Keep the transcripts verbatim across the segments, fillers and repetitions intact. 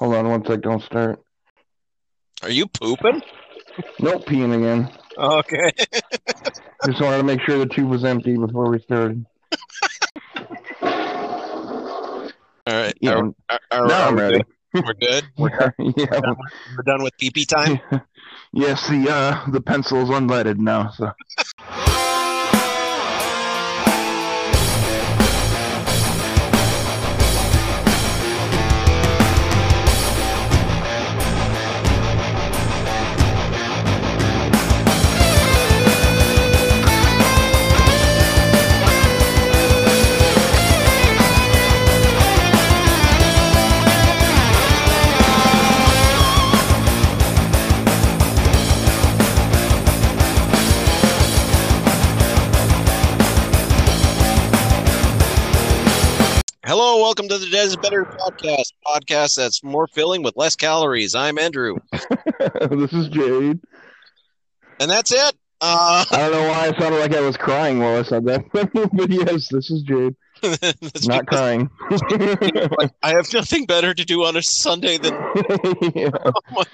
Hold on one sec, don't start. Are you pooping? Nope, peeing again. Oh, okay. Just wanted to make sure the tube was empty before we started. All right. Yeah. Are, are, are, no, are I'm we ready. Good? We're good? We're, yeah, done. Yeah. We're, done with, we're done with pee-pee time? Yes, the, uh, the pencil is unleaded now, so... Hello, welcome to the Dead is Better podcast, podcast that's more filling with less calories. I'm Andrew. This is Jade. And that's it. Uh, I don't know why I sounded like I was crying while I said that, but yes, this is Jade. Not crying. I have nothing better to do on a Sunday than... Yeah. Oh my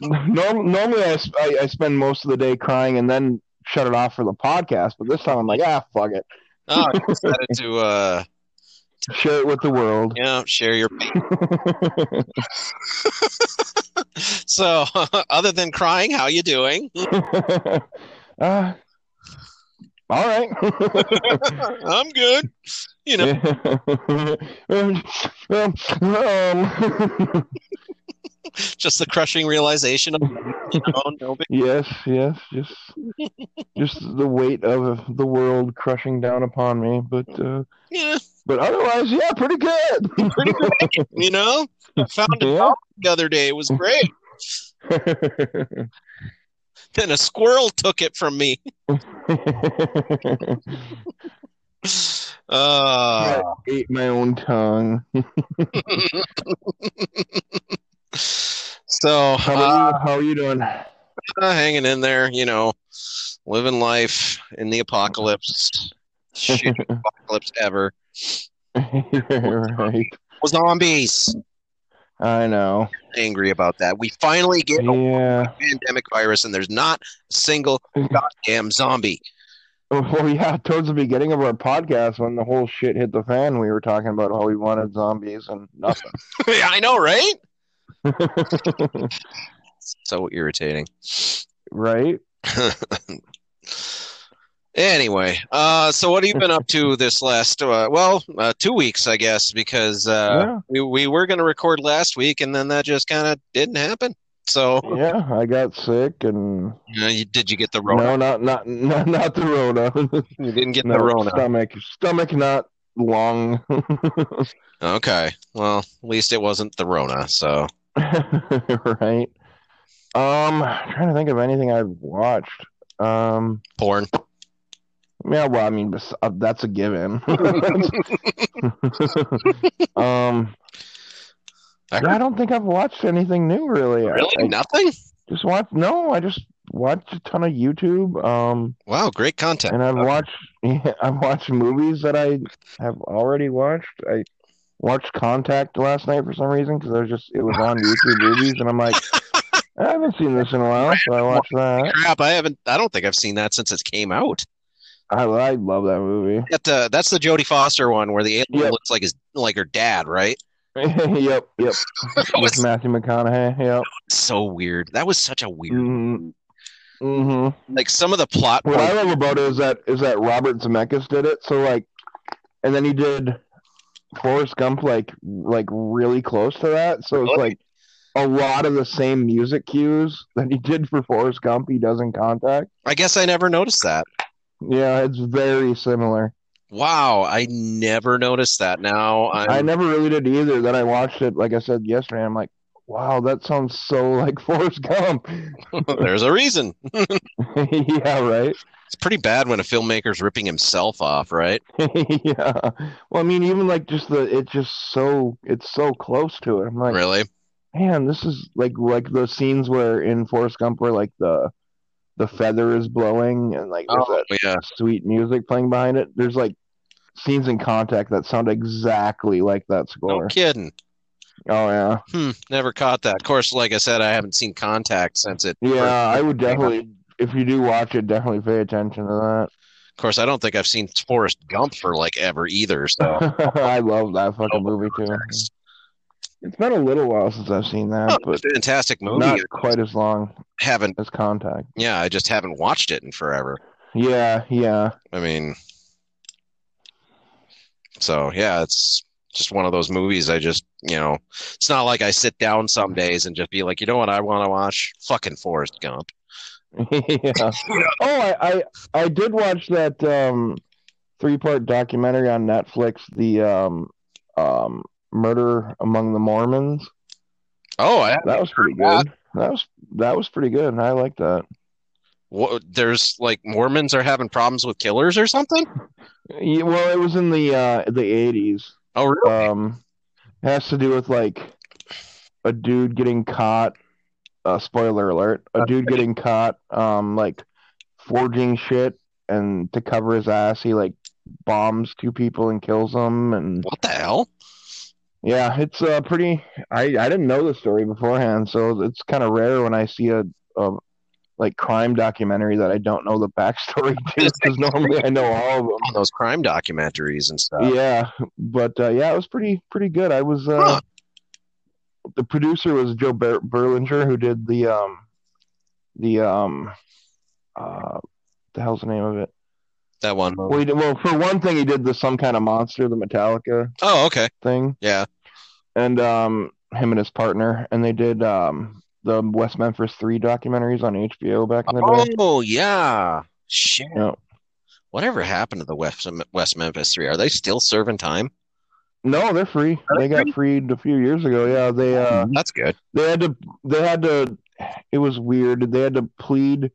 God. Normally I, I, I spend most of the day crying and then shut it off for the podcast, but this time I'm like, ah, fuck it. Oh, I decided to, uh, to share it with the world. Yeah, you know, share your pain. So, uh, other than crying, how you doing? uh, all right. I'm good. You know. um, um, um. Just the crushing realization of, you know, no big yes, yes, just just the weight of the world crushing down upon me. But uh, yeah, but otherwise, yeah, pretty good, pretty good. You know, I found a yeah. the other day. It was great. Then a squirrel took it from me. uh, I ate my own tongue. So how are, uh, you, how are you doing? Uh, hanging in there, you know, living life in the apocalypse. Shit, apocalypse ever. Right. Zombies. I know. Angry about that. We finally get yeah. a pandemic virus, and there's not a single goddamn zombie. Well, yeah, towards the beginning of our podcast, when the whole shit hit the fan, we were talking about how we wanted zombies and nothing. Yeah, I know, right? So irritating, right? Anyway, uh so what have you been up to this last uh, well uh, two weeks, I guess, because uh yeah. we, we were going to record last week and then that just kind of didn't happen, so yeah I got sick. And you know, you, did you get the Rona? No, not not not, not the Rona. You didn't get no, the Rona. Stomach stomach, not lung. Okay, well, at least it wasn't the Rona, so. Right. Um, I'm trying to think of anything I've watched. Um, porn. Yeah, well, I mean, that's a given. um, I, I don't think I've watched anything new, really. Really, I, nothing. Just watched. No, I just watched a ton of YouTube. Um, wow, great content. And I've okay. watched. Yeah, I've watched movies that I have already watched. I. Watched Contact last night for some reason because I was just it was on YouTube movies, and I'm like, I haven't seen this in a while, so I watched that. Crap, I haven't. I don't think I've seen that since it came out. I, I love that movie. That, uh, that's the Jodie Foster one where the alien yep. looks like his like her dad, right? yep, yep. With Matthew McConaughey. Yep. So weird. That was such a weird. Mm-hmm. Mm-hmm. Like some of the plot. What points- I love about it is that is that Robert Zemeckis did it. So like, and then he did Forrest Gump, like, like really close to that. So it's like a lot of the same music cues that he did for Forrest Gump, he does in Contact. I guess I never noticed that. Yeah, it's very similar. Wow, I never noticed that. Now I'm... I never really did either. Then I watched it, like I said yesterday. I'm like, wow, that sounds so like Forrest Gump. There's a reason. Yeah, right. It's pretty bad when a filmmaker's ripping himself off, right? Yeah. Well, I mean, even like just the, it's just so, it's so close to it. I'm like, really? Man, this is like, like those scenes where in Forrest Gump where like the, the feather is blowing and like there's oh, that yeah. sweet music playing behind it. There's like scenes in Contact that sound exactly like that score. No kidding. Oh, yeah. Hmm, never caught that. Of course, like I said, I haven't seen Contact since it. Yeah, I would definitely, if you do watch it, definitely pay attention to that. Of course, I don't think I've seen Forrest Gump for like ever either, so. I love that fucking movie, too. It's been a little while since I've seen that. Oh, but it's a fantastic movie. Not quite as long haven't, as Contact. Yeah, I just haven't watched it in forever. Yeah, yeah. I mean, so, yeah, it's just one of those movies I just, you know, it's not like I sit down some days and just be like, you know what I want to watch? Fucking Forrest Gump. Yeah. You know? Oh, I, I I did watch that um, three-part documentary on Netflix, the um, um, Murder Among the Mormons. Oh, I that was pretty that. good. That was that was pretty good, and I liked that. What, there's like Mormons are having problems with killers or something? Yeah, well, it was in the uh, the eighties. Oh, really? Um, it has to do with like a dude getting caught. Uh, spoiler alert: a dude getting caught, um, like forging shit, and to cover his ass, he like bombs two people and kills them. And what the hell? Yeah, it's uh, pretty. I, I didn't know the story beforehand, so it's kind of rare when I see a, a like crime documentary that I don't know the backstory to, because normally I know all of them. All those crime documentaries and stuff. Yeah, but uh, yeah, it was pretty pretty good. I was. Uh, huh. The producer was Joe Ber- Berlinger, who did the um, the um, uh, what the hell's the name of it? That one. Well, he did, well, for one thing, he did the Some Kind of Monster, the Metallica. Oh, okay. Thing. Yeah. And um, him and his partner, and they did um, the West Memphis three documentaries on H B O back in the oh, day. Oh yeah, shit. Yeah. Whatever happened to the West West Memphis three? Are they still serving time? No, they're free. They got freed a few years ago. Yeah, they. Uh, That's good. They had to. They had to. It was weird. They had to plead.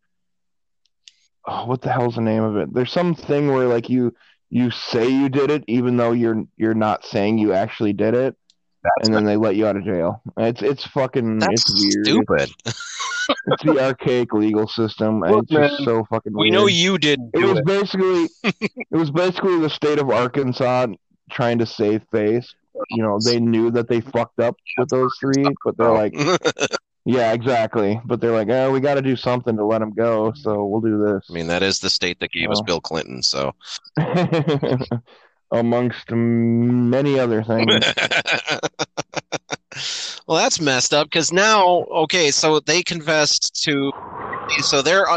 Oh, what the hell's the name of it? There's some thing where like you you say you did it, even though you're you're not saying you actually did it, That's and then they let you out of jail. It's it's fucking. That's it's weird. Stupid. It's the archaic legal system. Look, it's just man, so fucking. We weird. know you didn't. It do was it. basically. It was basically the state of Arkansas trying to save face. You know, they knew that they fucked up with those three, but they're like, yeah, exactly. But they're like, oh, we got to do something to let them go, so we'll do this. I mean, that is the state that gave oh. us Bill Clinton, so. Amongst many other things. Well, that's messed up, because now, okay, so they confessed to, so they're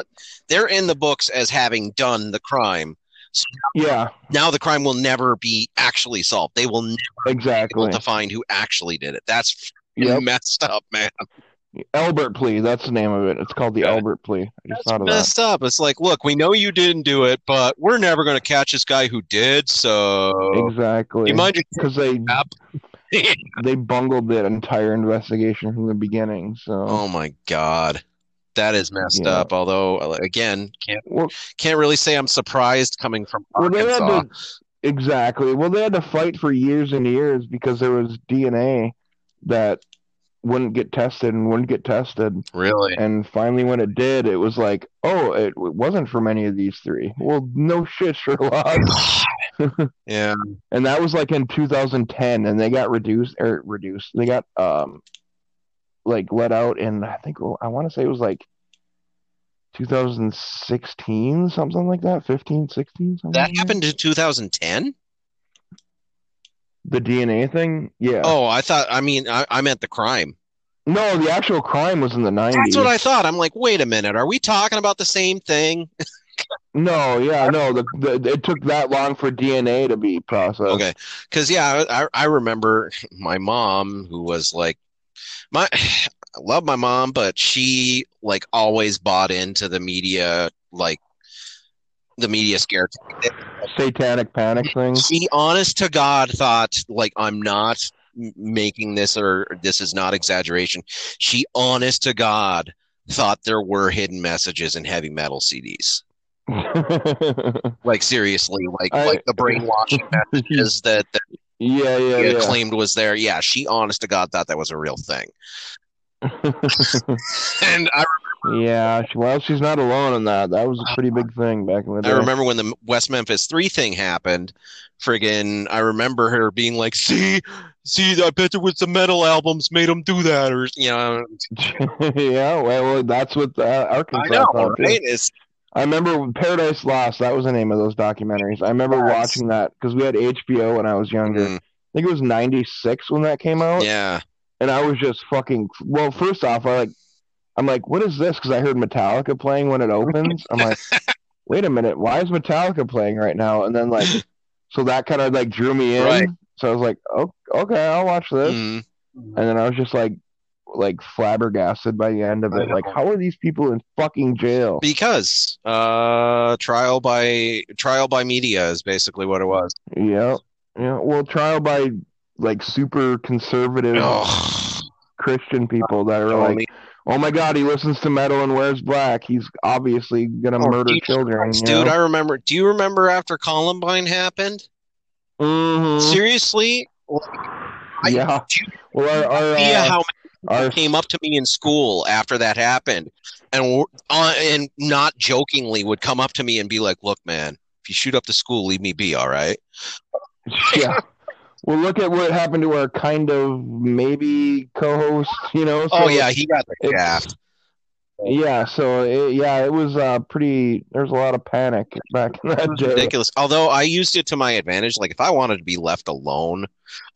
they're in the books as having done the crime. So now, yeah. Now the crime will never be actually solved. They will never exactly. be able to find who actually did it. That's yep. messed up, man. Albert plea. That's the name of it. It's called the yeah. Albert plea. I just that's thought of messed that. up. It's like, look, we know you didn't do it, but we're never going to catch this guy who did. So exactly, because they they bungled that entire investigation from the beginning. So oh my god. That is messed yeah. up. Although, again, can't well, can't really say I'm surprised coming from Arkansas. Well, they had to, exactly. Well, they had to fight for years and years because there was D N A that wouldn't get tested and wouldn't get tested. Really? And finally, when it did, it was like, oh, it, it wasn't from any of these three. Well, no shit, Sherlock. Yeah. And that was like in two thousand ten, and they got reduced or reduced. They got um. like let out in I think I want to say it was like two thousand sixteen, something like that, fifteen, sixteen, something. That like happened that. in two thousand ten? The D N A thing? Yeah. Oh, I thought I mean I, I meant the crime. No, the actual crime was in the nineties. That's what I thought. I'm like, wait a minute, are we talking about the same thing? No, yeah, no. The, the, it took that long for D N A to be processed. Okay, because yeah, I I remember my mom, who was like. My, I love my mom, but she like always bought into the media, like the media scare, satanic panic thing. She, honest to God, thought like I'm not making this or this is not exaggeration. She, honest to God, thought there were hidden messages in heavy metal C Ds. Like seriously, like I, like the brainwashing messages that. that Yeah, yeah, yeah. Claimed was there. Yeah, she, honest to God, thought that was a real thing. And I remember. Yeah, well, she's not alone in that. That was a pretty big thing back in the day. I remember when the West Memphis three thing happened. Friggin', I remember her being like, see, see, I bet it was the metal albums made them do that. Or, you know. Yeah, well, that's what uh, Arkansas I know, thought. Right? I remember Paradise Lost. That was the name of those documentaries. I remember yes. watching that because we had H B O when I was younger. Mm. I think it was ninety-six when that came out. Yeah. And I was just fucking, well, first off, I like, I'm like, what is this? Because I heard Metallica playing when it opens. I'm like, wait a minute, why is Metallica playing right now? And then, like, so that kind of, like, drew me in. Right. So I was like, oh, okay, I'll watch this. Mm. And then I was just, like, like flabbergasted by the end of it. Like, how are these people in fucking jail? Because uh, trial by trial by media is basically what it was. Yeah. Yeah. Well, trial by... like super conservative Ugh. Christian people that are totally. Like, oh my God, he listens to metal and wears black. He's obviously gonna oh, murder Jesus children. Christ, dude, know? I remember. Do you remember after Columbine happened? Mm-hmm. Seriously? I, yeah. Dude, well, our, our, idea uh, how many our, came up to me in school after that happened, and uh, and not jokingly would come up to me and be like, "Look, man, if you shoot up the school, leave me be, all right?" Yeah. Well, look at what happened to our kind of maybe co-host, you know? So oh, yeah, he got the shaft. Yeah, so, it, yeah, it was uh, pretty, there's a lot of panic back in that day. Ridiculous. Although I used it to my advantage. Like, if I wanted to be left alone,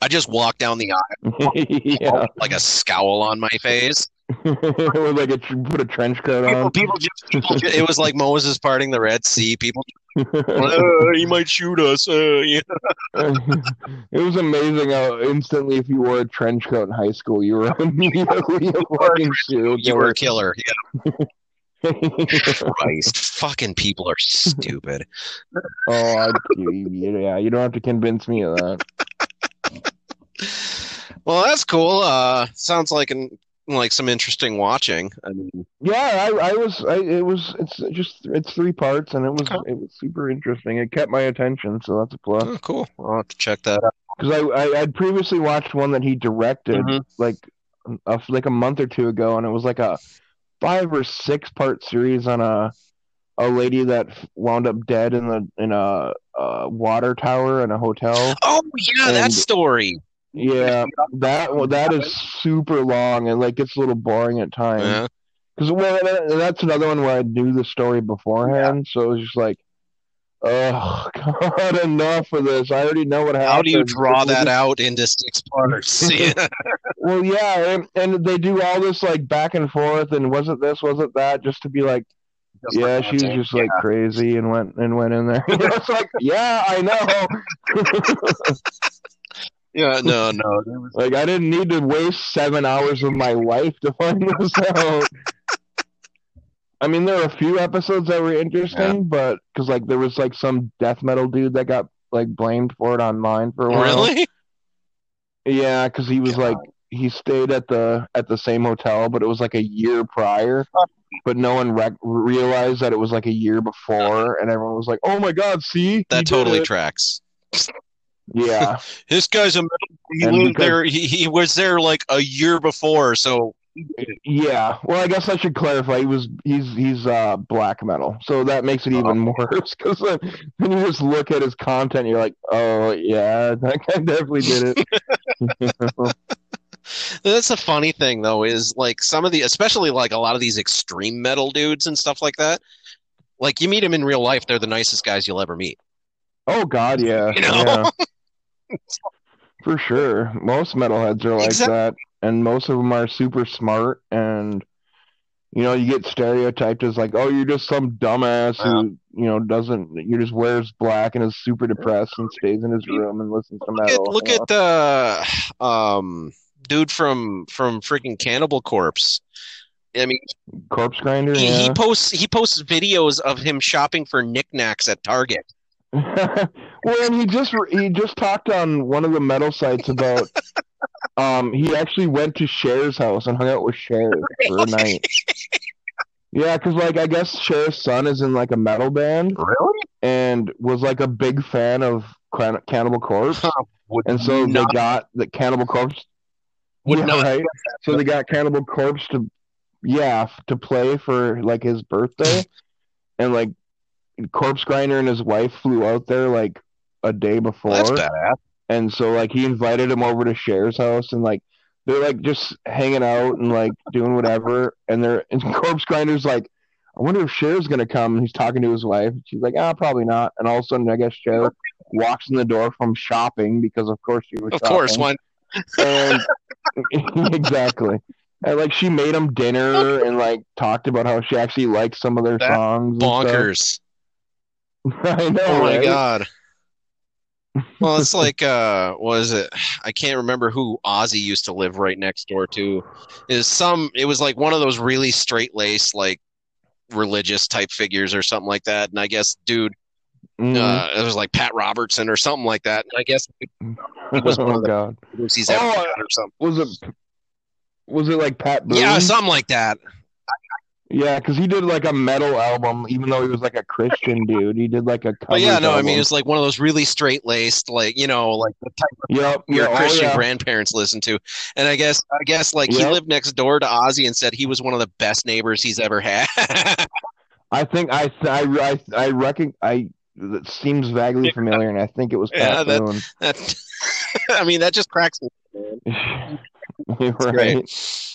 I just walked down the aisle yeah. like a scowl on my face. Or like a, put a trench coat people, on. People just, people just, it was like Moses parting the Red Sea. People, uh, he might shoot us. Uh, yeah. It was amazing how instantly, if you wore a trench coat in high school, you were immediately a fucking shoot. You were a killer. Yeah. Christ, fucking people are stupid. Oh, I, yeah. You don't have to convince me of that. Well, that's cool. Uh, sounds like an. Like some interesting watching. I mean, yeah, I, I was. I, it was. It's just. It's three parts, and it was. Okay. It was super interesting. It kept my attention, so that's a plus. Oh, cool. I'll have to check that out because I, I I'd previously watched one that he directed mm-hmm. like a, like a month or two ago, and it was like a five or six part series on a a lady that wound up dead in the in a, a water tower in a hotel. Oh yeah, and, that story. Yeah, that well, that is super long and like it's a little boring at times. Because yeah. well, that's another one where I knew the story beforehand, yeah. so it was just like, oh God, enough of this! I already know what happened. How do you draw that out into six parts? Well, yeah, and, and they do all this like back and forth, and was it this, was it that, just to be like, just yeah, she was just yeah. like crazy and went and went in there. It's like, yeah, I know. Yeah, no, no. Was... Like, I didn't need to waste seven hours of my life to find this out. I mean, there were a few episodes that were interesting, yeah. but because, like, there was, like, some death metal dude that got, like, blamed for it online for a while. Really? Yeah, because he was, God. like, he stayed at the at the same hotel, but it was, like, a year prior. But no one rec- realized that it was, like, a year before, and everyone was like, oh, my God, see? That totally tracks. Yeah, this guy's a he and lived because, there. He, he was there like a year before, so yeah. Well, I guess I should clarify. He was he's he's uh, black metal, so that makes it even oh. worse because then, then you just look at his content, and you're like, oh yeah, that guy definitely did it. That's the funny thing though is like some of the, especially like a lot of these extreme metal dudes and stuff like that. Like you meet them in real life, they're the nicest guys you'll ever meet. Oh God, yeah, you know? Yeah. For sure. Most metalheads are like exactly. that. And most of them are super smart. And, you know, you get stereotyped as like, oh, you're just some dumbass wow. who, you know, doesn't, you just wears black and is super depressed and stays in his room and listens to metal. Look at, look at the um, dude from, from freaking Cannibal Corpse. I mean, Corpsegrinder. He, yeah. he posts, he posts videos of him shopping for knickknacks at Target. Well, and he just he just talked on one of the metal sites about um he actually went to Cher's house and hung out with Cher for a night. Yeah, because like I guess Cher's son is in like a metal band, really, and was like a big fan of Can- Cannibal Corpse, and so they got the Cannibal Corpse. Would yeah, not right? So they got Cannibal Corpse to yeah to play for like his birthday, and like Corpsegrinder and his wife flew out there like a day before. That's badass. And so like he invited him over to Cher's house, and like they're like just hanging out and like doing whatever. And they're and Corpsegrinder's like, I wonder if Cher's gonna come. And he's talking to his wife. She's like, ah, oh, probably not. And all of a sudden, I guess Cher walks in the door from shopping because of course she was. Of shopping. course, one. And exactly. And like she made him dinner and like talked about how she actually liked some of their that songs. Bonkers. I know. Oh my right? god. Well, it's like uh, was it? I can't remember who Ozzy used to live right next door to. Is some? It was like one of those really straight laced like religious type figures or something like that. And I guess, dude, mm. uh, it was like Pat Robertson or something like that. And I guess it was one oh, of the God. He's ever oh, or something. Was it? Was it like Pat Boone? Yeah, something like that. Yeah, because he did like a metal album, even though he was like a Christian dude. He did like a. Oh yeah, no, album. I mean it's like one of those really straight laced, like you know, like the type of yep, your yeah, Christian oh, yeah. grandparents listen to. And I guess, I guess, like yep. he lived next door to Ozzy and said he was one of the best neighbors he's ever had. I think I I I, I reckon I it seems vaguely familiar, and I think it was Pat yeah, Boone. That, that, I mean, that just cracks me. Man. You're right. Great.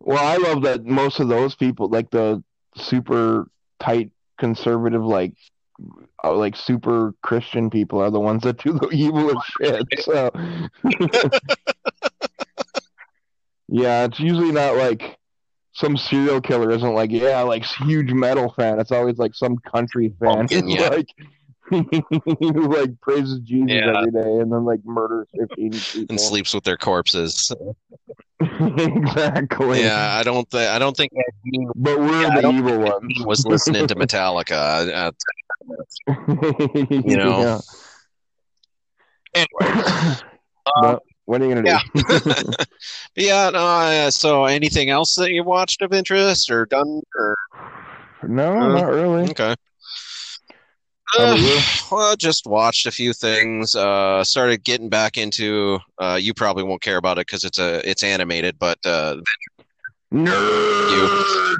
Well, I love that most of those people, like the super tight conservative, like like super Christian people, are the ones that do the evilest shit. So, yeah, it's usually not like some serial killer isn't like yeah, like huge metal fan. It's always like some country fan who's yeah. like who like praises Jesus yeah. every day and then like murders fifteen people and sleeps with their corpses. Exactly. Yeah, I don't think. I don't think. But we're yeah, the evil ones. Was listening to Metallica. Uh, you know. Yeah. Anyway, um, what are you gonna do? Yeah. yeah no, uh, so, anything else that you watched of interest or done? Or no, uh, not really. Okay. Uh, well, just watched a few things. Uh, started getting back into. Uh, you probably won't care about it because it's a it's animated, but uh, nerd.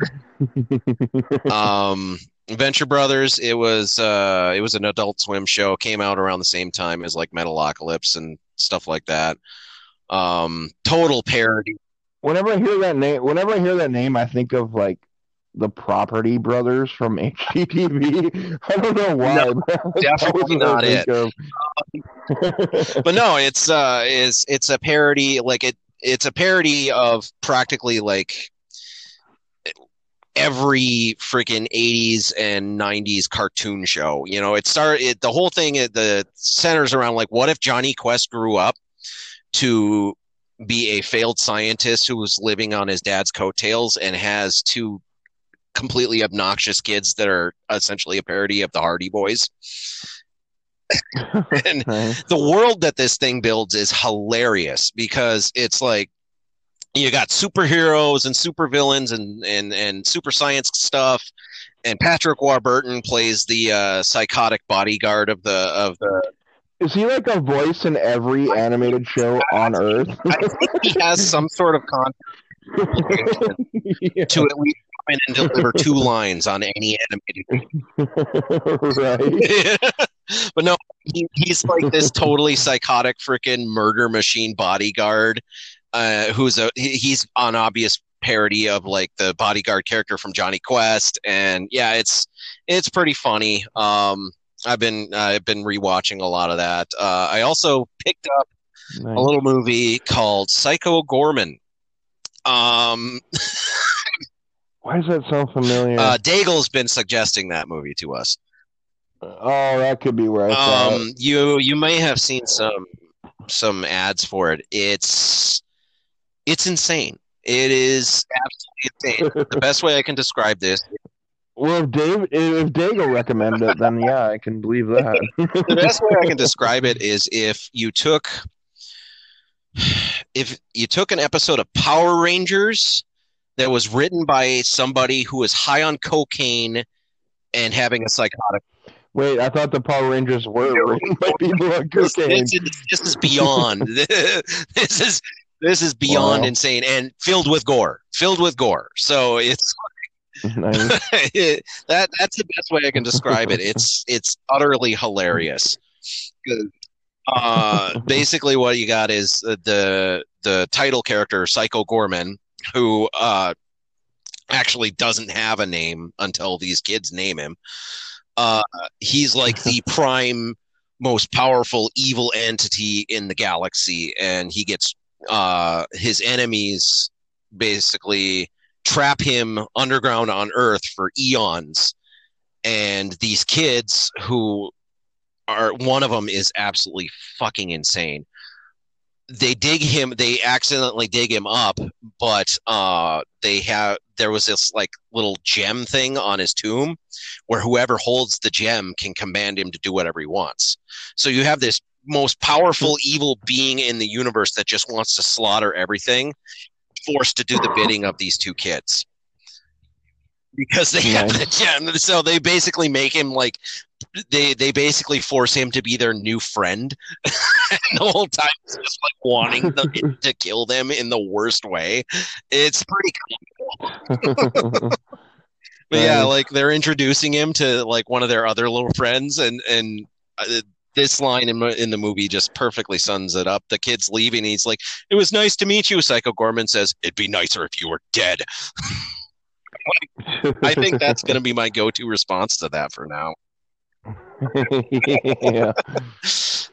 You. um, Venture Brothers. It was uh, it was an Adult Swim show. Came out around the same time as like Metalocalypse and stuff like that. Um, total parody. Whenever I hear that name, whenever I hear that name, I think of like. The Property Brothers from H G T V. I don't know why. No, definitely not it. But no, it's uh, is it's a parody. Like it, it's a parody of practically like every freaking eighties and nineties cartoon show. You know, it started. It, the whole thing it, the centers around like, what if Johnny Quest grew up to be a failed scientist who was living on his dad's coattails and has two completely obnoxious kids that are essentially a parody of the Hardy Boys. And the world that this thing builds is hilarious because it's like you got superheroes and supervillains and and and super science stuff. And Patrick Warburton plays the uh, psychotic bodyguard of the of the. Is he like a voice in every animated show on Earth? I think he has some sort of content yeah. to at least. And deliver two lines on any animated right. But no, he, he's like this totally psychotic freaking murder machine bodyguard uh who's a he, he's an obvious parody of like the bodyguard character from Johnny Quest. And yeah, it's it's pretty funny. um I've been uh, I've been rewatching a lot of that. uh I also picked up nice. a little movie called Psycho Gorman. um Why does that sound familiar? Uh, Daigle's been suggesting that movie to us. Oh, that could be where I saw um, it. You you may have seen some some ads for it. It's it's insane. It is absolutely insane. The best way I can describe this. Well, if Dave if Daigle recommended it, then yeah, I can believe that. The best way I can describe it is if you took if you took an episode of Power Rangers. That was written by somebody who was high on cocaine and having a psychotic. Wait, I thought the Power Rangers were written by people on cocaine. This, this, this is beyond. This is This is beyond wow. insane and filled with gore, filled with gore. So it's nice. it, that that's the best way I can describe it. It's it's utterly hilarious. Uh, basically, what you got is the the title character, Psycho Gorman, who uh, actually doesn't have a name until these kids name him. Uh, he's like the prime, most powerful evil entity in the galaxy, and he gets. Uh, his enemies basically trap him underground on Earth for eons. And these kids who are, one of them is absolutely fucking insane. They dig him, they accidentally dig him up, but uh, they have, there was this like little gem thing on his tomb where whoever holds the gem can command him to do whatever he wants. So you have this most powerful evil being in the universe that just wants to slaughter everything, forced to do the bidding of these two kids because they yeah. have the gem. So they basically make him like they they basically force him to be their new friend. And the whole time it's just like wanting them to kill them in the worst way. It's pretty cool. But yeah, like they're introducing him to like one of their other little friends, and and uh, this line in, in the movie just perfectly sums it up. The kid's leaving. He's like, "It was nice to meet you." Psycho Gorman says, "It'd be nicer if you were dead." Like, I think that's going to be my go-to response to that for now. Yeah.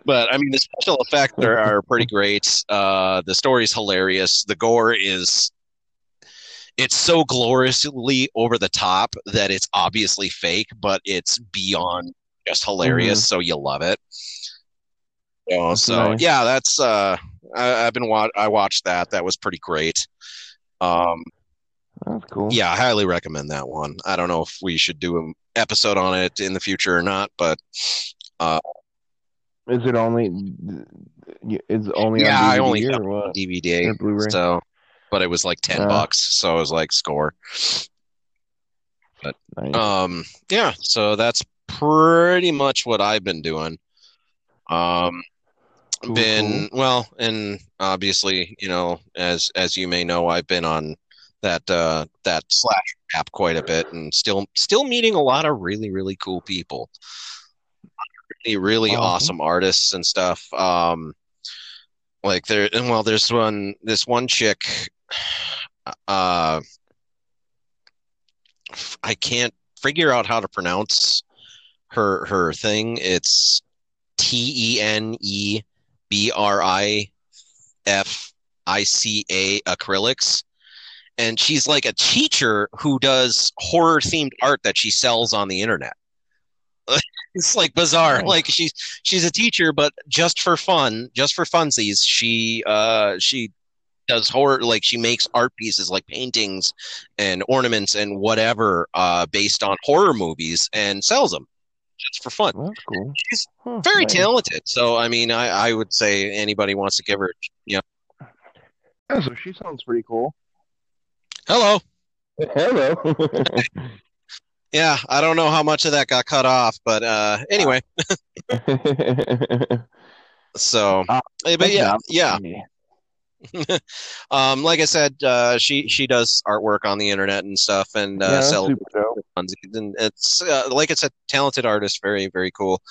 But I mean, the special effects are, are pretty great. Uh, the story's hilarious. The gore is, it's so gloriously over the top that it's obviously fake, but it's beyond just hilarious. Mm-hmm. So you love it. Oh, so nice. Yeah, that's uh I, I've been wa- I watched that that was pretty great. Um that's cool. Yeah, I highly recommend that one. I don't know if we should do an episode on it in the future or not, but uh is it only it's only yeah, on D V D I only have it on D V D or Blu-ray? So but it was like ten uh, bucks, so I was like score. But nice. um yeah, so that's pretty much what I've been doing. Um, been well, and obviously, you know, as as you may know, I've been on that uh, that Slash app quite a bit, and still still meeting a lot of really really cool people, really really uh-huh. awesome artists and stuff. Um, like there, and well, there's one this one chick. Uh, I can't figure out how to pronounce her her thing. It's T E N E B R I F I C A acrylics, and she's like a teacher who does horror themed art that she sells on the internet. It's like bizarre. Nice. Like she's she's a teacher, but just for fun, just for funsies, she uh she does horror, like she makes art pieces like paintings and ornaments and whatever uh based on horror movies and sells them just for fun. That's cool. She's huh, very nice. Talented. So, I mean, I, I would say anybody wants to give her, you know. Yeah, so she sounds pretty cool. Hello. Hello. Yeah, I don't know how much of that got cut off, but uh, anyway. So, uh, but yeah, yeah. um, like I said, uh, she she does artwork on the internet and stuff, and uh, yeah, sells. And it's uh, like it's a talented artist, very very cool.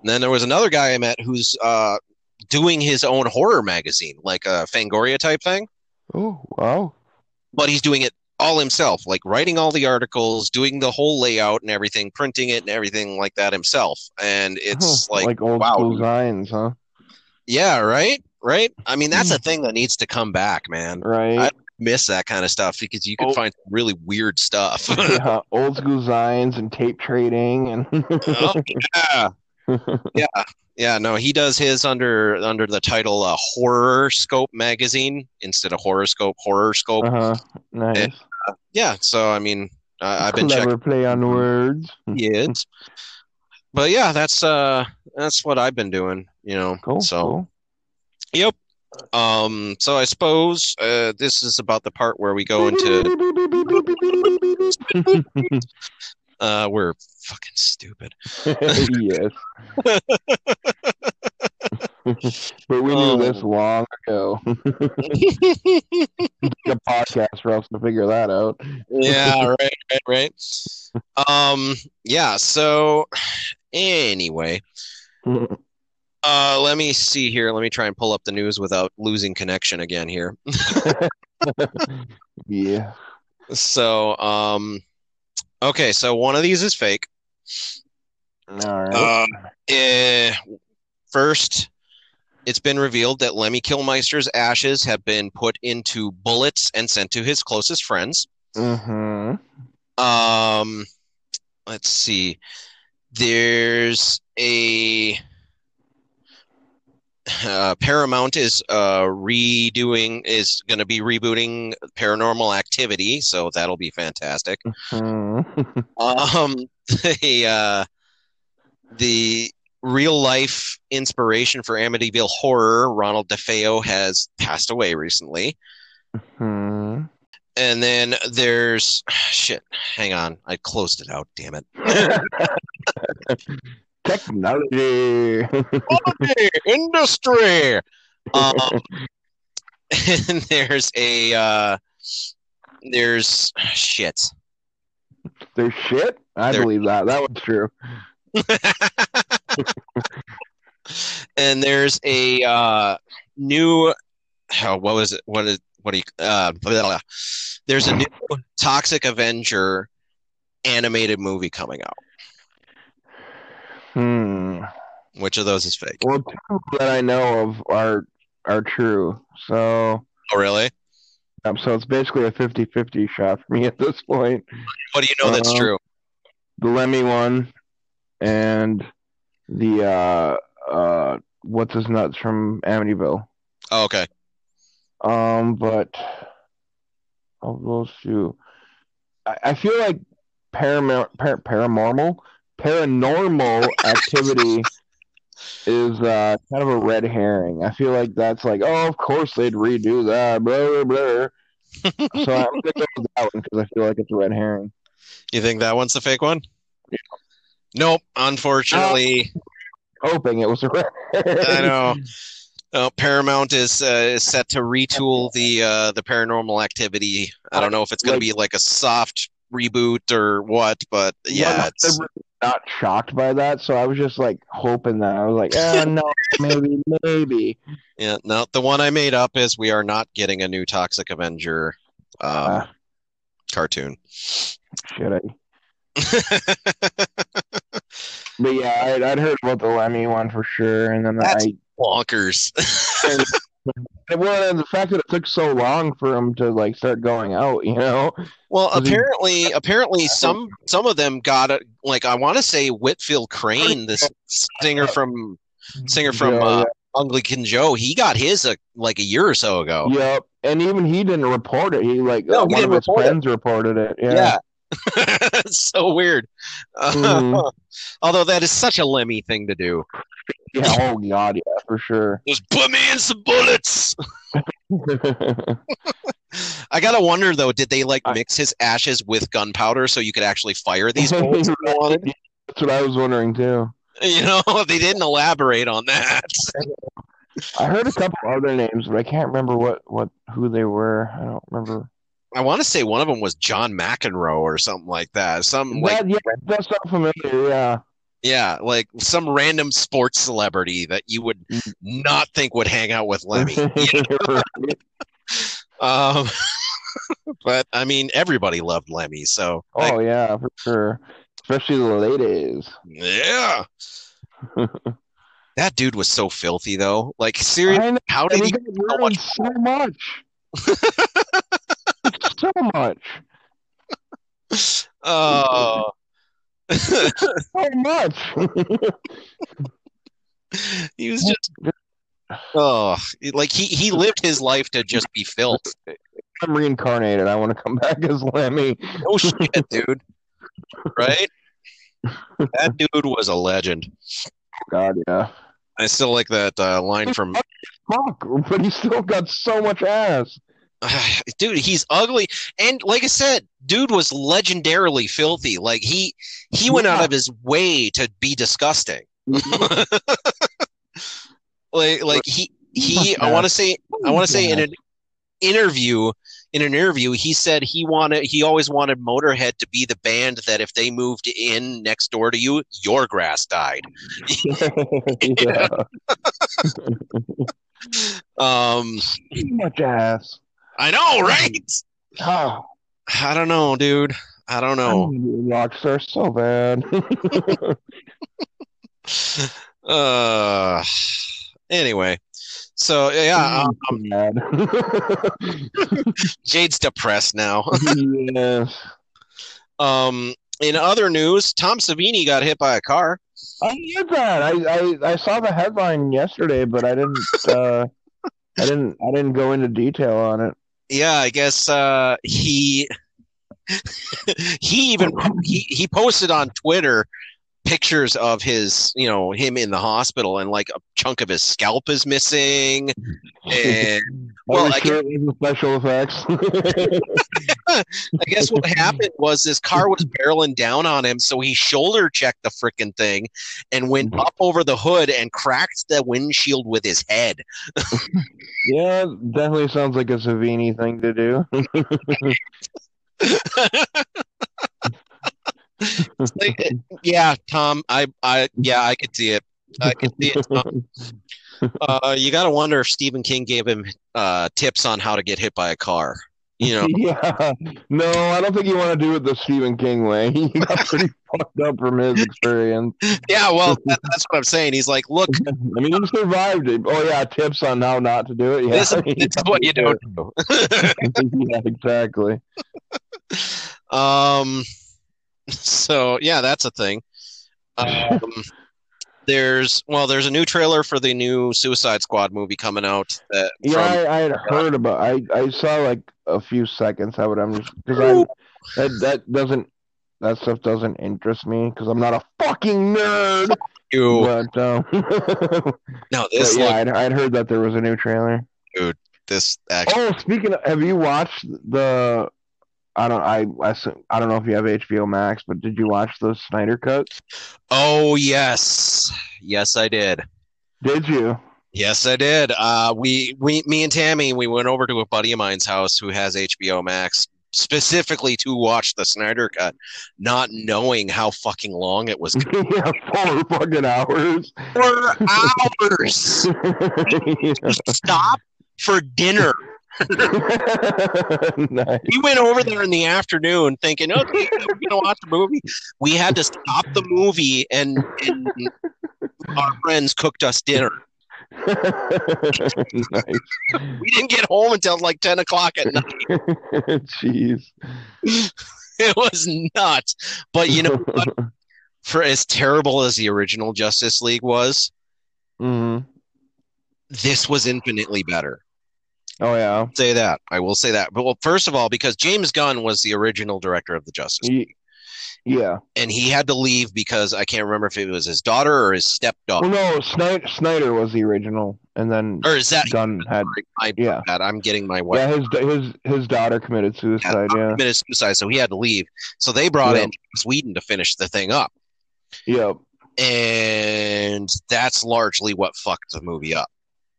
And then there was another guy I met who's uh, doing his own horror magazine, like a Fangoria type thing. Oh wow! But he's doing it all himself, like writing all the articles, doing the whole layout and everything, printing it and everything like that himself. And it's oh, like, like old wow. school Zions, huh? Yeah, right. Right? I mean, that's a thing that needs to come back, man. Right. I miss that kind of stuff because you can oh. find really weird stuff. Yeah, old school Zines and tape trading and oh, yeah. Yeah. Yeah, no, he does his under under the title uh, Horrorscope magazine instead of Horrorscope, Horrorscope. Uh-huh. Nice. And, uh, yeah, so I mean, uh, I've been checking. Clever play on words. Yes. But yeah, that's uh that's what I've been doing, you know. Cool, so cool. Yep. Um, so I suppose uh, this is about the part where we go into. uh, we're fucking stupid. Yes. But we knew um, this long ago. The podcast for us to figure that out. Yeah, right, right, right. Um, yeah. So, anyway, uh, let me see here. Let me try and pull up the news without losing connection again here. Yeah. So, um, okay. So one of these is fake. All right. Uh, eh, first, it's been revealed that Lemmy Kilmister's ashes have been put into bullets and sent to his closest friends. Mm-hmm. Um, let's see. There's a uh, Paramount is uh, redoing is going to be rebooting Paranormal Activity, so that'll be fantastic. Mm-hmm. um, the uh, the real life inspiration for Amityville Horror, Ronald DeFeo, has passed away recently. Mm-hmm. And then there's shit. Hang on, I closed it out. Damn it! Technology, Technology industry. Um, and there's a uh, there's shit. There's shit. I there, believe that. That was true. And there's a uh, new. Oh, what was it? What is? What do you? Uh, blah, blah. There's a new Toxic Avenger animated movie coming out. Hmm. Which of those is fake? Well, two that I know of are are true. So. Oh, really? Um, so it's basically a fifty-fifty shot for me at this point. What do you know that's uh, true? The Lemmy one. And the uh uh what's his nuts from Amityville. Oh, okay. Um, but of those two, I, I feel like Paramount, par- paranormal, paranormal activity is uh kind of a red herring. I feel like that's like, oh, of course they'd redo that, blah blah blah. So I'm gonna go with that one because I feel like it's a red herring. You think that one's the fake one? Yeah. Nope, unfortunately. Uh, hoping it was a I know. Uh, Paramount is uh, is set to retool the uh, the Paranormal Activity. I don't know if it's going like, to be like a soft reboot or what, but yeah, well, it's... I'm not shocked by that. So I was just like hoping that I was like, oh, no, maybe, maybe. Yeah, no. The one I made up is we are not getting a new Toxic Avenger um, uh, cartoon. Should I? But yeah, I'd, I'd heard about the Lemmy one for sure, and then that's I, bonkers. and, well, and the fact that it took so long for them to like start going out, you know. Well, apparently, he, apparently, some some of them got a, like I want to say Whitfield Crane, this singer from singer from yeah, uh, yeah. Anglican Joe, he got his a, like a year or so ago. Yep, and even he didn't report it. He like no, uh, he one of his friends it. reported it. Yeah. yeah. So weird. Mm-hmm. Uh, although that is such a Lemmy thing to do. Yeah, oh god, yeah, for sure. Just put me in some bullets. I gotta wonder though, did they like mix his ashes with gunpowder so you could actually fire these bullets? That's what I was wondering too. You know, they didn't elaborate on that. I heard a couple other names, but I can't remember what, what who they were. I don't remember. I want to say one of them was John McEnroe or something like that. Some like yeah, yeah, that's not familiar. Yeah, yeah, like some random sports celebrity that you would not think would hang out with Lemmy. You know? um, but I mean, everybody loved Lemmy, so oh I, yeah, for sure, especially the ladies. Yeah. That dude was so filthy, though. Like seriously, how did he? So much. So much. So much. Oh. So much. He was just oh, like he, he lived his life to just be filth. I'm reincarnated. I want to come back as Lemmy. Oh shit, dude. Right? That dude was a legend. God, yeah. I still like that uh, line from fuck, but he still got so much ass. Dude, he's ugly, and like I said, dude was legendarily filthy. Like he, he went yeah. out of his way to be disgusting. Mm-hmm. Like, like he, he. I want to say, I want to say in an interview, in an interview, he said he wanted, he always wanted Motorhead to be the band that if they moved in next door to you, your grass died. Yeah. um, too much ass. I know, right? Oh. I don't know, dude. I don't know. Locks are so bad. uh. Anyway, so yeah, I'm mad. Jade's depressed now. Yeah. Um. In other news, Tom Savini got hit by a car. I heard that. I, I I saw the headline yesterday, but I didn't. Uh, I didn't. I didn't go into detail on it. Yeah, I guess uh, he he even he, he posted on Twitter pictures of his, you know, him in the hospital, and like a chunk of his scalp is missing. And well, I sure guess, it was special effects. I guess what happened was this car was barreling down on him, so he shoulder checked the freaking thing and went up over the hood and cracked the windshield with his head. Yeah, definitely sounds like a Savini thing to do. Like, yeah, Tom, I, I, yeah, I could see it. I could see it, Tom. Uh, you got to wonder if Stephen King gave him uh, tips on how to get hit by a car. You know? Yeah. No, I don't think you want to do it the Stephen King way. He got pretty fucked up from his experience. Yeah, well, that, that's what I'm saying. He's like, look. I mean, he survived it. Oh, yeah, tips on how not to do it. Yeah. This, this is what you don't do. Yeah, exactly. Um. So, yeah, that's a thing. Um, there's, well, there's a new trailer for the new Suicide Squad movie coming out. That, yeah, from, I, I had heard about I I saw, like, a few seconds of it. I'm just, because I, that, that doesn't, that stuff doesn't interest me, because I'm not a fucking nerd. Ew. But, um, no, this, but, yeah, like, I'd, I'd heard that there was a new trailer. Dude, this actually. Oh, speaking of, have you watched the, I don't. I, I. I don't know if you have H B O Max, but did you watch the Snyder Cut? Oh yes, yes I did. Did you? Yes, I did. Uh, we, we, me and Tammy, we went over to a buddy of mine's house who has H B O Max specifically to watch the Snyder Cut, not knowing how fucking long it was. Yeah, four fucking hours. Four hours. Yeah. Stop for dinner. Nice. We went over there in the afternoon thinking, okay, we're gonna watch the movie. We had to stop the movie, and, and our friends cooked us dinner. Nice. We didn't get home until like ten o'clock at night. Jeez, it was nuts. But you know what? For as terrible as the original Justice League was, mm-hmm. This was infinitely better. Oh, yeah. I'll say that. I will say that. But, well, first of all, because James Gunn was the original director of the Justice League. Yeah. And he had to leave because I can't remember if it was his daughter or his stepdaughter. Well, no, Snyder, Snyder was the original. And then or is that, Gunn had. I, yeah. That. I'm getting my wife. Yeah, his, his, his daughter committed suicide. Yeah, yeah. Committed suicide, so he had to leave. So they brought yep. in Sweden to finish the thing up. Yep. And that's largely what fucked the movie up.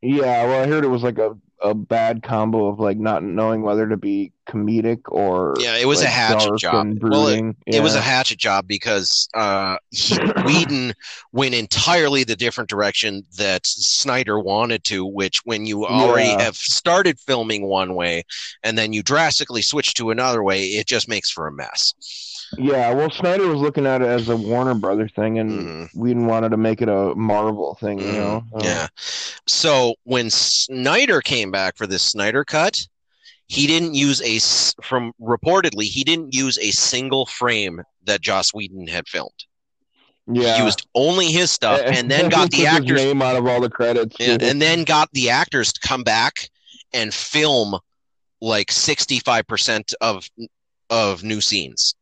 Yeah, well, I heard it was like a. a bad combo of like not knowing whether to be comedic or yeah, it was like a hatchet job. Well, it, yeah. it was a hatchet job because uh, he, Whedon went entirely the different direction that Snyder wanted to. Which, when you already yeah. have started filming one way and then you drastically switch to another way, it just makes for a mess. Yeah, well, Snyder was looking at it as a Warner Brothers thing, and mm. Whedon wanted to make it a Marvel thing, mm. you know? Oh. Yeah. So when Snyder came back for this Snyder Cut, he didn't use a, from reportedly, he didn't use a single frame that Joss Whedon had filmed. Yeah. He used only his stuff, and, and then got the actors' name out of all the credits. And, and then got the actors to come back and film like sixty-five percent of of new scenes.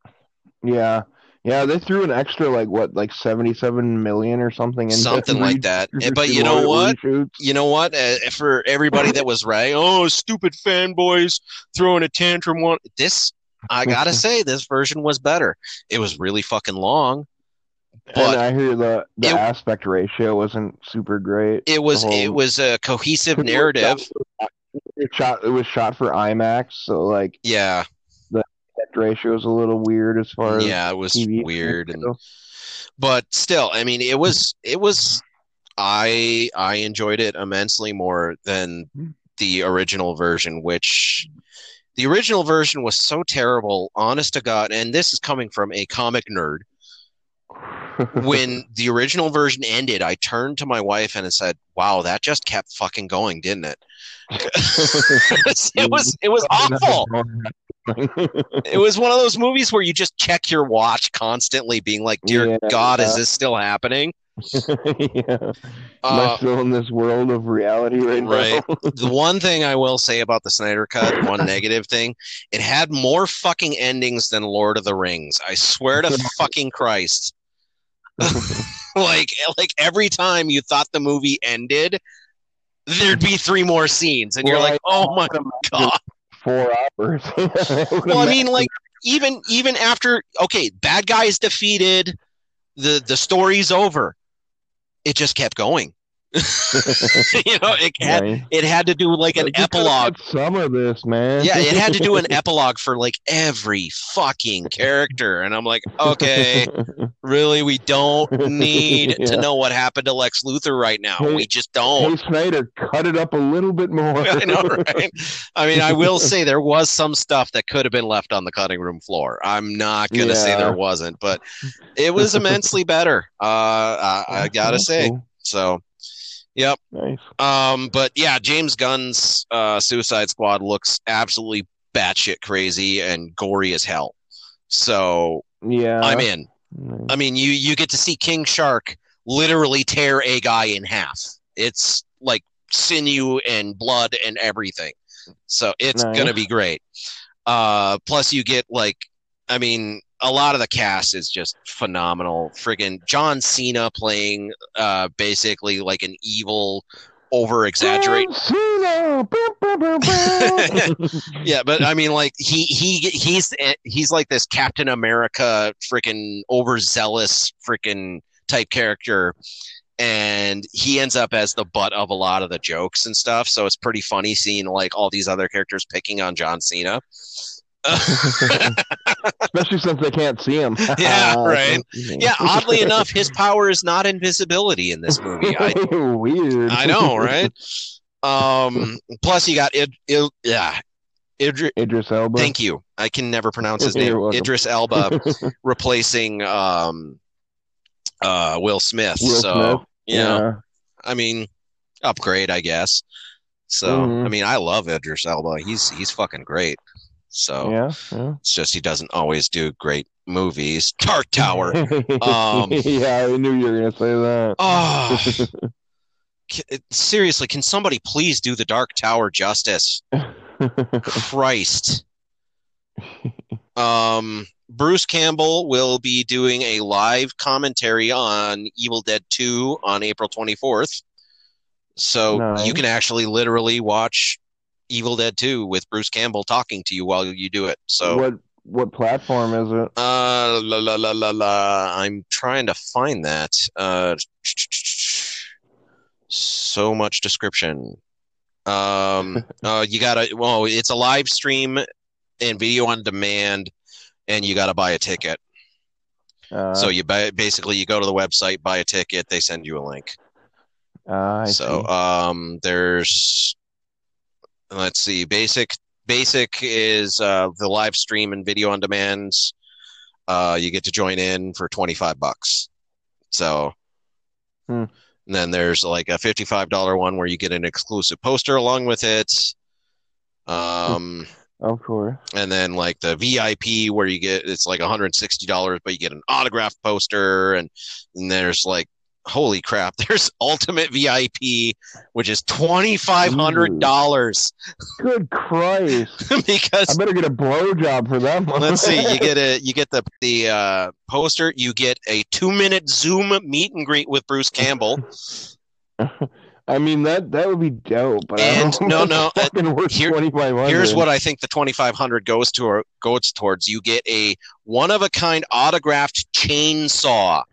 Yeah, yeah, they threw an extra like what, like seventy-seven million or something, something re- like that. But you know what? Reshoots. You know what? Uh, for everybody that was right, oh, stupid fanboys throwing a tantrum. One, this I gotta say, this version was better. It was really fucking long, But and I hear the, the it, aspect ratio wasn't super great. It was whole, it was a cohesive narrative. It, shot, it was shot for IMAX, so like yeah, the aspect ratio is a little weird as far as yeah, it was T V weird. And, but still, I mean, it was it was I I enjoyed it immensely more than the original version, which. The original version was so terrible, honest to God, and this is coming from a comic nerd. When the original version ended, I turned to my wife and I said, wow, that just kept fucking going, didn't it? it was it was awful. It was one of those movies where you just check your watch constantly being like, dear yeah, God, yeah. is this still happening? yeah. Am uh, I still in this world of reality right, right. now? The one thing I will say about the Snyder Cut, one negative thing, it had more fucking endings than Lord of the Rings. I swear to fucking Christ. like, like every time you thought the movie ended, there'd be three more scenes, and well, you're like, oh my God. Four hours. well, I mean, like, even even after, okay, bad guy is defeated, the, the story's over. It just kept going. you know, it had right. it had to do like an you epilogue. Some of this, man. yeah, it had to do an epilogue for like every fucking character, and I'm like, okay, really, we don't need yeah. to know what happened to Lex Luthor right now. Hey, we just don't. Hey, Snyder, cut it up a little bit more. I know, right? I mean, I will say there was some stuff that could have been left on the cutting room floor. I'm not gonna yeah. say there wasn't, but it was immensely better. Uh, I, I gotta That's say cool. so. Yep. Nice. Um, but yeah, James Gunn's uh, Suicide Squad looks absolutely batshit crazy and gory as hell. So yeah, I'm in. Nice. I mean, you you get to see King Shark literally tear a guy in half. It's like sinew and blood and everything. So it's nice. Gonna be great. Uh, plus, you get like, I mean. A lot of the cast is just phenomenal. Friggin' John Cena playing uh, basically like an evil, over-exaggerated. yeah, but I mean, like he he he's he's like this Captain America freaking overzealous freaking type character, and he ends up as the butt of a lot of the jokes and stuff. So it's pretty funny seeing like all these other characters picking on John Cena. Especially since they can't see him. yeah, right. Yeah, oddly enough, his power is not invisibility in this movie. I, Weird. I know, right? Um, plus, you got Id, Id, yeah, Idri- Idris Elba. Thank you. I can never pronounce his name. Idris Elba replacing um, uh, Will Smith. Will so, Smith. You know, yeah, I mean, upgrade, I guess. So, mm-hmm. I mean, I love Idris Elba. He's he's fucking great. So yeah, yeah. It's just he doesn't always do great movies. Dark Tower. Um, yeah, I knew you were going to say that. Oh, c- seriously, can somebody please do the Dark Tower justice? Christ. Um, Bruce Campbell will be doing a live commentary on Evil Dead two on April twenty-fourth. So nice. You can actually literally watch Evil Dead two with Bruce Campbell talking to you while you do it. So what what platform is it? Uh, la la la la la. I'm trying to find that. Uh, so much description. Um, uh, you gotta. Well, it's a live stream and video on demand, and you gotta buy a ticket. Uh, so you buy, basically you go to the website, buy a ticket, they send you a link. Uh, I so see. um, there's. Let's see. Basic Basic is uh, the live stream and video on demand. Uh, you get to join in for twenty-five bucks. So hmm. and then there's like a fifty-five dollars one where you get an exclusive poster along with it. Um, of course. And then like the V I P where you get, it's like one hundred sixty dollars, but you get an autographed poster. And, and there's like, holy crap, there's Ultimate V I P, which is twenty-five hundred dollars. Good Christ. Because I better get a blowjob for that one. Let's see, you get a you get the the uh poster, you get a two-minute Zoom meet and greet with Bruce Campbell. I mean, that that would be dope, but and I don't no know no fucking uh, worth here, here's what I think the twenty-five hundred goes to or goes towards. You get a one of a kind autographed chainsaw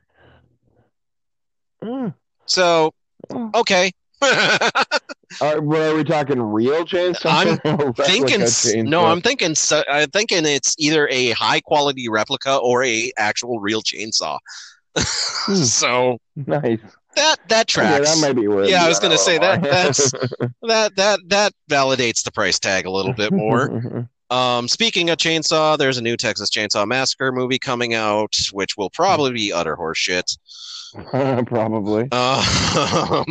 Mm. So, okay. Are, well, are we talking real chainsaw? I'm thinking. Chainsaw? No, I'm thinking. So, I'm thinking it's either a high quality replica or a actual real chainsaw. So nice. That that tracks. Yeah, that might be worth. Yeah, I was going to say that. That's that that that validates the price tag a little bit more. Um, speaking of chainsaw, there's a new Texas Chainsaw Massacre movie coming out, which will probably be utter horseshit. Probably. Uh,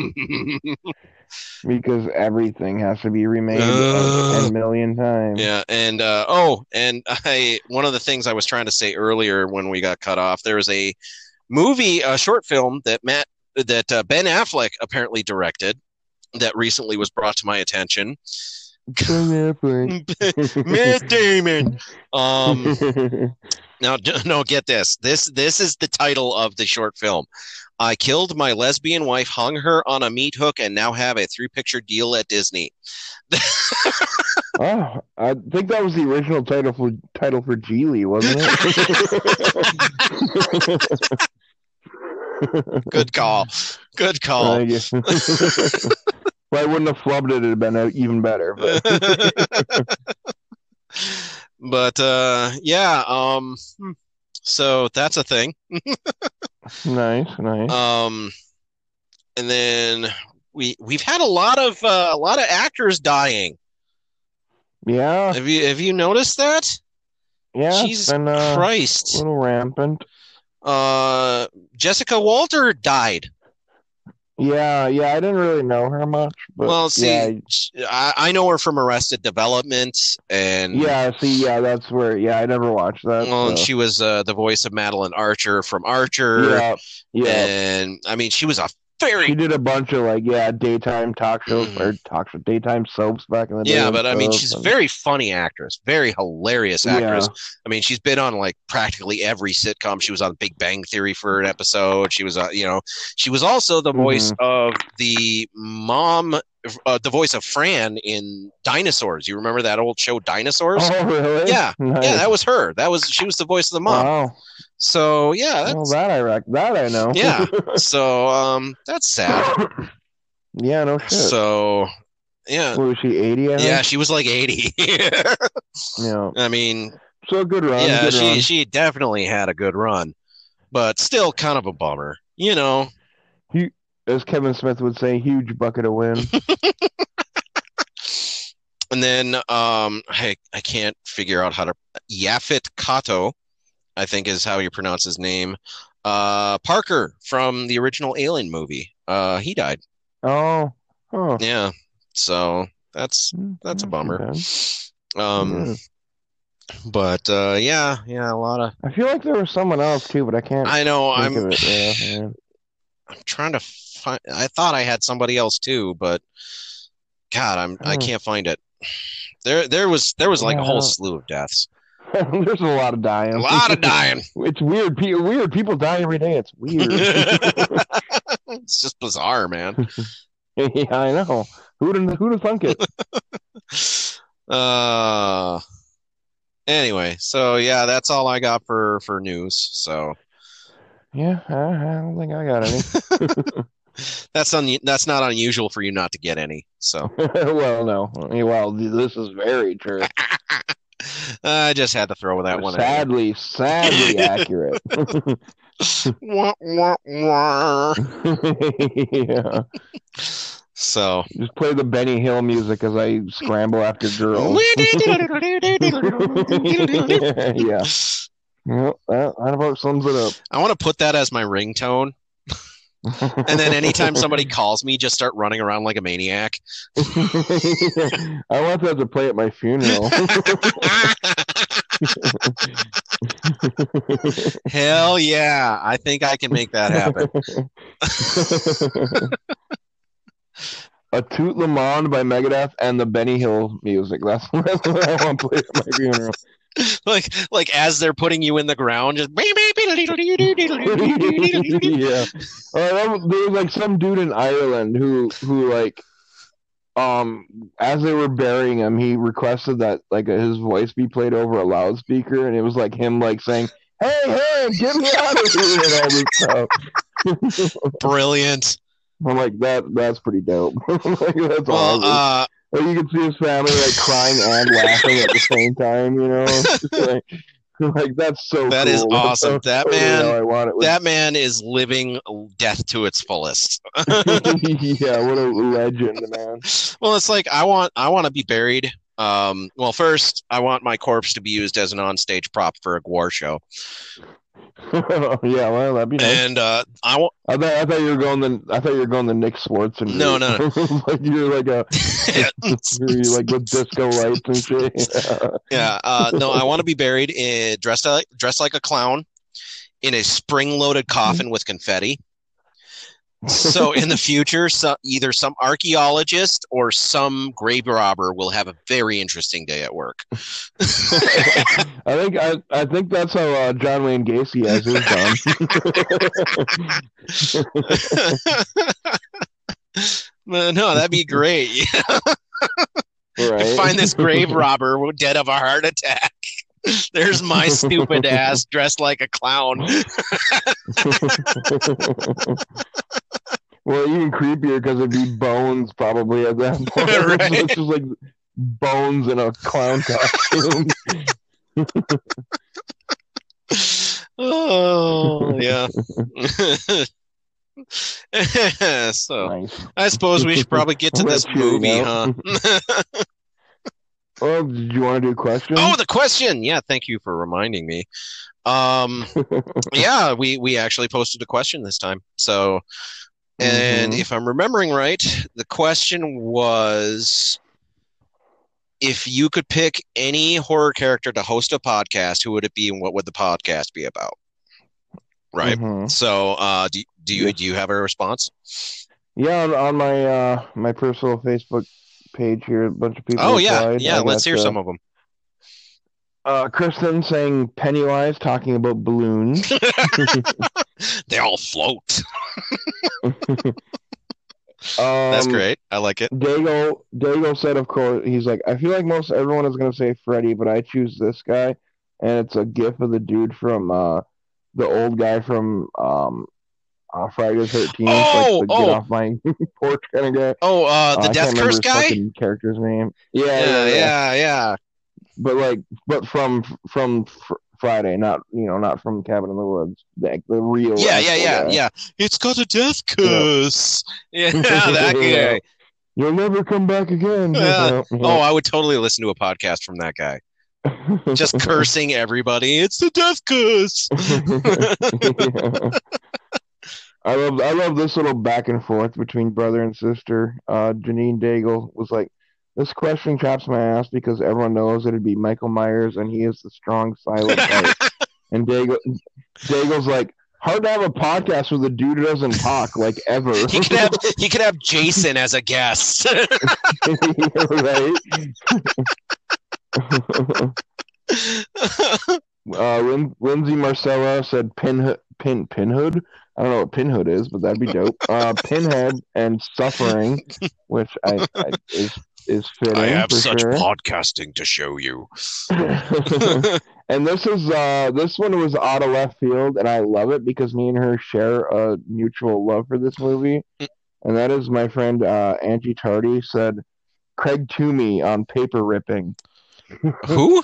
because everything has to be remade uh, like a million times. Yeah, and uh, oh, and I one of the things I was trying to say earlier when we got cut off, there was a movie, a short film that Matt that uh, Ben Affleck apparently directed that recently was brought to my attention. Matt Damon. Um, now, no, get this. This this is the title of the short film. I killed my lesbian wife, hung her on a meat hook, and now have a three-picture deal at Disney. Oh, I think that was the original title for title for Geely, wasn't it? Good call. Good call. Uh, yeah. I wouldn't have flubbed it, it would have been even better. But, but uh, yeah, um, so that's a thing. Nice, nice. Um, and then we we've had a lot of uh, a lot of actors dying. Yeah, have you have you noticed that? Yeah, Jesus been, uh, Christ, a little rampant. Uh, Jessica Walter died. Yeah, yeah, I didn't really know her much. But well, see, yeah. I, I know her from Arrested Development, and yeah, see, yeah, that's where, yeah, I never watched that. Well, so. And she was uh, the voice of Madeline Archer from Archer. Yeah, yeah, and I mean, she was a very. She did a bunch of like, yeah, daytime talk shows mm. or talk show daytime soaps back in the day. Yeah, but I mean, she's and... a very funny actress, very hilarious actress. Yeah. I mean, she's been on like practically every sitcom. She was on Big Bang Theory for an episode. She was, uh, you know, she was also the mm-hmm. voice of the mom, uh, the voice of Fran in Dinosaurs. You remember that old show, Dinosaurs? Oh, really? Yeah, nice. Yeah, that was her. That was she was the voice of the mom. Wow. So yeah, that's, well, that I rec- that I know. Yeah, so um, that's sad. Yeah, no shit. So yeah, what, was she eighty? I yeah, think? She was like eighty. Yeah, I mean, so good run. Yeah, good she run. She definitely had a good run, but still kind of a bummer, you know. He, as Kevin Smith would say, huge bucket of wind. And then um, I I can't figure out how to Yaphet Kotto. I think is how you pronounce his name. Uh, Parker from the original Alien movie. Uh, he died. Oh, oh. Yeah. So that's that's a bummer. Um, but uh, yeah, yeah, a lot of. I feel like there was someone else too, but I can't. I know. Think I'm. Of it. Yeah, yeah. I'm trying to find. I thought I had somebody else too, but God, I'm. I can't find it. There, there was there was like yeah. a whole slew of deaths. There's a lot of dying. A lot of dying. It's weird. Pe- weird people die every day. It's weird. It's just bizarre, man. Yeah, I know. Who'd have thunk it? uh. Anyway, so yeah, that's all I got for, for news. So. Yeah, I, I don't think I got any. That's un- That's not unusual for you not to get any. So. Well, no. Well, this is very true. I just had to throw that one sadly, in. Sadly, sadly accurate. Wah, wah, wah. Yeah. So. Just play the Benny Hill music as I scramble after girls. Yeah. Well, that, that about sums it up. I want to put that as my ringtone. And then anytime somebody calls me, just start running around like a maniac. I want that to play at my funeral. Hell yeah. I think I can make that happen. A Toot Le Monde by Megadeth and the Benny Hill music. That's what I want to play at my funeral. Like, like as they're putting you in the ground, just yeah. Uh, there was like some dude in Ireland who, who like, um, as they were burying him, he requested that like his voice be played over a loudspeaker, and it was like him like saying, "Hey, hey, get me out of here!" and all this stuff. Brilliant. I'm like, that. That's pretty dope. Like, that's well, awesome. Uh, like, you can see his family like crying and laughing at the same time. You know, like, like that's so. That cool. is awesome. That man. I want it. That man is living death to its fullest. Yeah, what a legend, man. Well, it's like I want. I want to be buried. Um, well, first, I want my corpse to be used as an onstage prop for a gore show. Yeah, well, that'd be nice. And uh, I, w- I, thought, I thought you were going the I thought you were going the Nick Swartz and no, no, no. Like you're like a you're like with disco lights and shit. Yeah, yeah uh, no, I want to be buried in, dressed like dressed like a clown in a spring-loaded coffin with confetti. So in the future, so either some archaeologist or some grave robber will have a very interesting day at work. I think I, I think that's how uh, John Wayne Gacy has his done. No, that'd be great. Right. Find this grave robber dead of a heart attack. There's my stupid ass dressed like a clown. Well, even creepier because it'd be bones probably at that point. Right? So it's just like bones in a clown costume. Oh, yeah. So nice. I suppose we should probably get to this movie, huh? Oh, did you want to do a question? Oh, the question. Yeah, thank you for reminding me. Um, yeah, we, we actually posted a question this time. So, and mm-hmm. if I'm remembering right, the question was, if you could pick any horror character to host a podcast, who would it be and what would the podcast be about? Right. Mm-hmm. So, uh, do, do you do you have a response? Yeah, on, on my uh, my personal Facebook page here, a bunch of people. Oh yeah, yeah. Let's hear uh, some of them. Uh, Kristen saying Pennywise talking about balloons. They all float. um, That's great. I like it. Dago, Dago said, of course, he's like, I feel like most everyone is going to say Freddy, but I choose this guy, and it's a gif of the dude from uh, the old guy from um. Uh, Friday the thirteenth, oh, like the oh. get off my porch kind of guy. Oh, uh, the uh, Death Curse guy? Character's name. Yeah yeah, yeah, yeah, yeah. But like, but from from fr- Friday, not you know, not from Cabin in the Woods. Like the real. Yeah, yeah, yeah, guy. yeah. It's got a death curse. Yeah, yeah that guy. You'll never come back again. Uh, oh, I would totally listen to a podcast from that guy. Just cursing everybody. It's the death curse. I love I love this little back and forth between brother and sister. Uh, Janine Daigle was like, this question chaps my ass because everyone knows it'd be Michael Myers and he is the strong, silent type. And Daigle, Daigle's like, hard to have a podcast with a dude who doesn't talk, like, ever. He could have, he could have Jason as a guest. Right? uh, Lin- Lindsay Marcella said Pinhood. Pin Pinhood? I don't know what Pinhood is, but that'd be dope. Uh, Pinhead and Suffering, which I, I is is fitting. I have for such sure. podcasting to show you. And this is uh, this one was out of left field, and I love it because me and her share a mutual love for this movie, and that is my friend uh, Angie Tardy said Craig Toomey on Paper Ripping. Who?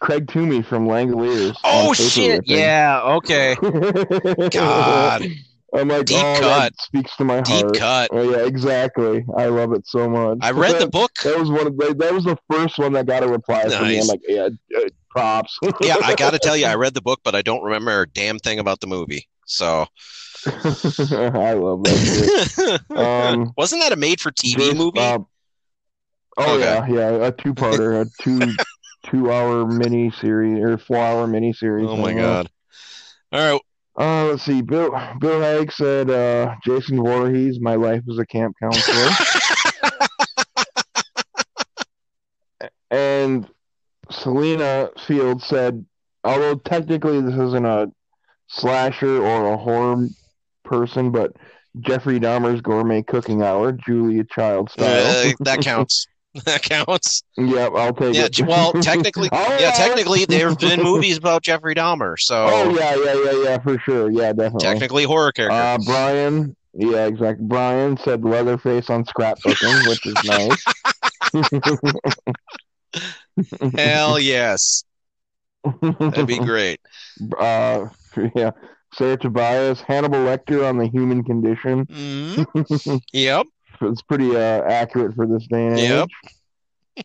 Craig Toomey from Langoliers. Oh shit! Ripping. Yeah. Okay. God. I'm like, deep oh, cut that speaks to my deep heart. Deep cut. Oh yeah, exactly. I love it so much. I but read that, the book. That was one of the, that was the first one that got a reply nice. from me. I'm like, yeah, props. Yeah, I gotta tell you, I read the book, but I don't remember a damn thing about the movie. So. I love that. Shit. Um, Wasn't that a made-for-T V this, movie? Uh, oh okay. yeah, yeah, a two-parter, a two. Two-hour mini series or four-hour mini series. Oh my god! All right. Uh, let's see. Bill Bill Hag said uh, Jason Voorhees. My life as a camp counselor. And Selena Field said, although technically this isn't a slasher or a horror person, but Jeffrey Dahmer's Gourmet Cooking Hour, Julia Child style. Uh, that counts. That counts. Yeah, I'll take yeah, it. Well, technically, oh, yeah, technically, there have been movies about Jeffrey Dahmer. So, oh yeah, yeah, yeah, yeah, for sure, yeah, definitely. Technically, horror character. Uh, Brian, yeah, exactly. Brian said Leatherface on scrapbooking, which is nice. Hell yes, that'd be great. Uh, yeah, Sarah Tobias, Hannibal Lecter on the human condition. Mm-hmm. Yep. It's pretty uh, accurate for this day and age. Yep.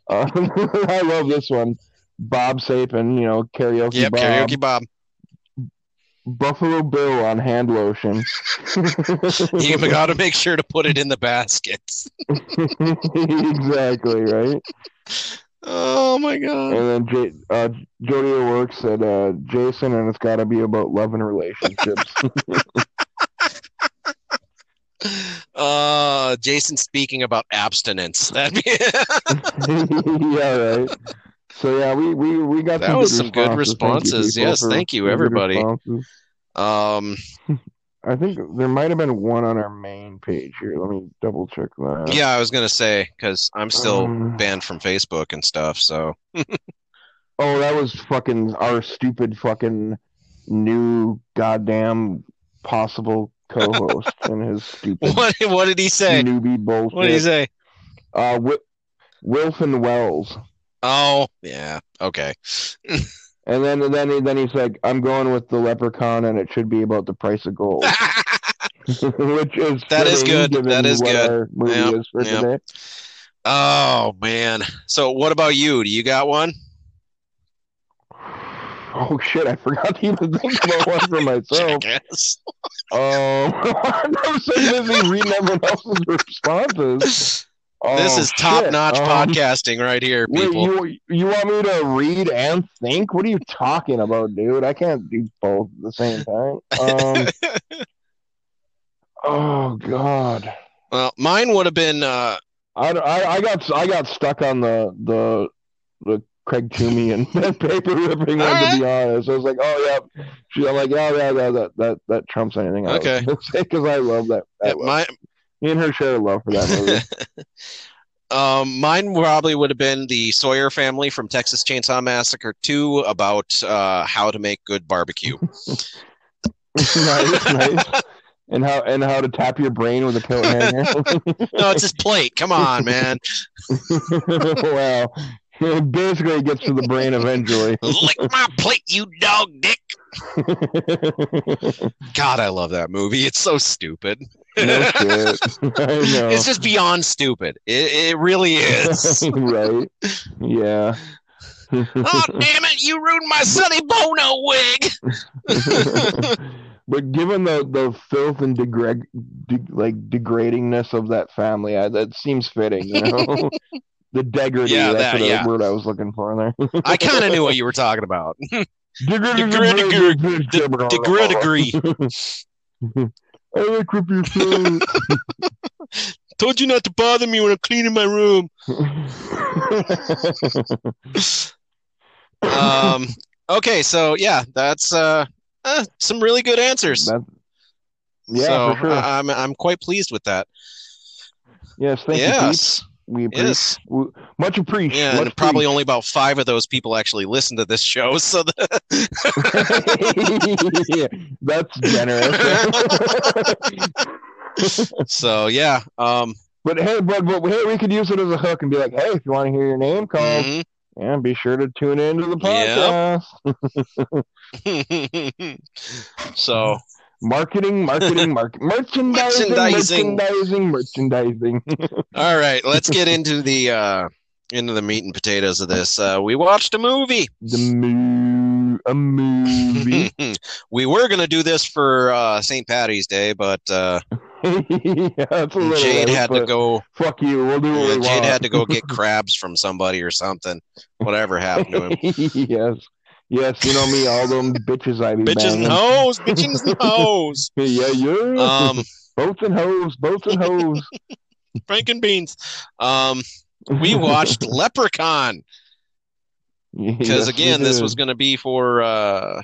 Uh, I love this one. Bob Sapin, you know, karaoke yep, Bob. Yep, karaoke Bob. Buffalo Bill on hand lotion. You got to make sure to put it in the basket. Exactly, right? Oh, my God. And then J- uh, Jodie O'Rourke said, uh, Jason, and it's got to be about love and relationships. Uh, Jason speaking about abstinence. That'd be yeah, right. So yeah, we we we got that some was good some good responses. Thank you, yes, thank you everybody. Um, I think there might have been one on our main page here. Let me double check that. Yeah, I was gonna say because I'm still um, banned from Facebook and stuff. So oh, that was fucking our stupid fucking new goddamn possible co-host and his stupid. What, what did he say? Newbie bullshit. What did he say? Uh, Wi- Wilf and Wells. Oh yeah, okay. and then and then he, then he's like, "I'm going with the leprechaun, and it should be about the price of gold." Which is that is good. That is good. Yep, is for yep. today. Oh man. So what about you? Do you got one? Oh shit! I forgot to even think about one for myself. Um, I'm so busy reading everyone else's responses. Oh, this is top-notch um, podcasting right here, people. Wait, you, you want me to read and think? What are you talking about, dude? I can't do both at the same time. Um, oh God. Well, mine would have been. Uh, I, I I got I got stuck on the the the. Craig Toomey and paper ripping one, right. To be honest. I was like, oh, yeah. She, I'm like, oh, yeah, yeah that, that, that trumps anything. I okay. Because I love that. that yeah, my... Me and her share a love for that movie. um, mine probably would have been the Sawyer family from Texas Chainsaw Massacre two about uh, how to make good barbecue. Nice, nice. And how and how to tap your brain with a coat hanger. No, it's his plate. Come on, man. Wow. It basically gets to the brain eventually. Lick my plate, you dog dick. God, I love that movie. It's so stupid. No shit. I know. It's just beyond stupid. It, it really is. Right? Yeah. Oh, damn it. You ruined my Sonny Bono wig. But given the, the filth and degreg- de- like degradingness of that family, I, that seems fitting, you know? The degree, yeah, that's that, the yeah. word I was looking for in there. I kind of knew what you were talking about. Degree, degree, degree, degree. I like rip your food. Told you not to bother me when I'm cleaning my room. um. Okay, so yeah, that's uh, uh some really good answers. That's, yeah, so for sure. I, I'm I'm quite pleased with that. Yes, thank yes. you. Yes. We appreciate, yes. we, much appreciate. Yeah, much and probably only about five of those people actually listen to this show. So the... yeah, that's generous. So yeah, um, but hey, but, but hey, we could use it as a hook and be like, hey, if you want to hear your name called, and mm-hmm. yeah, be sure to tune into the podcast. Yep. So. Marketing, marketing, market, merchandising, merchandising, merchandising, merchandising. All right, let's get into the uh, into the meat and potatoes of this. Uh, we watched a movie. The mo- a movie. We were gonna do this for uh, Saint Patty's Day, but uh, yeah, that's a little Jade late, had to go. Fuck you. We'll do what yeah, we Jade want. Had to go get crabs from somebody or something. Whatever happened to him? Yes. Yes, you know me, all them bitches I be bitches banging. Hoes, bitches and hoes. Yeah, yeah. Um, boats and hoes, boats and hoes. Frank and beans. Um, we watched Leprechaun. Because yes, again, this was going to be for uh,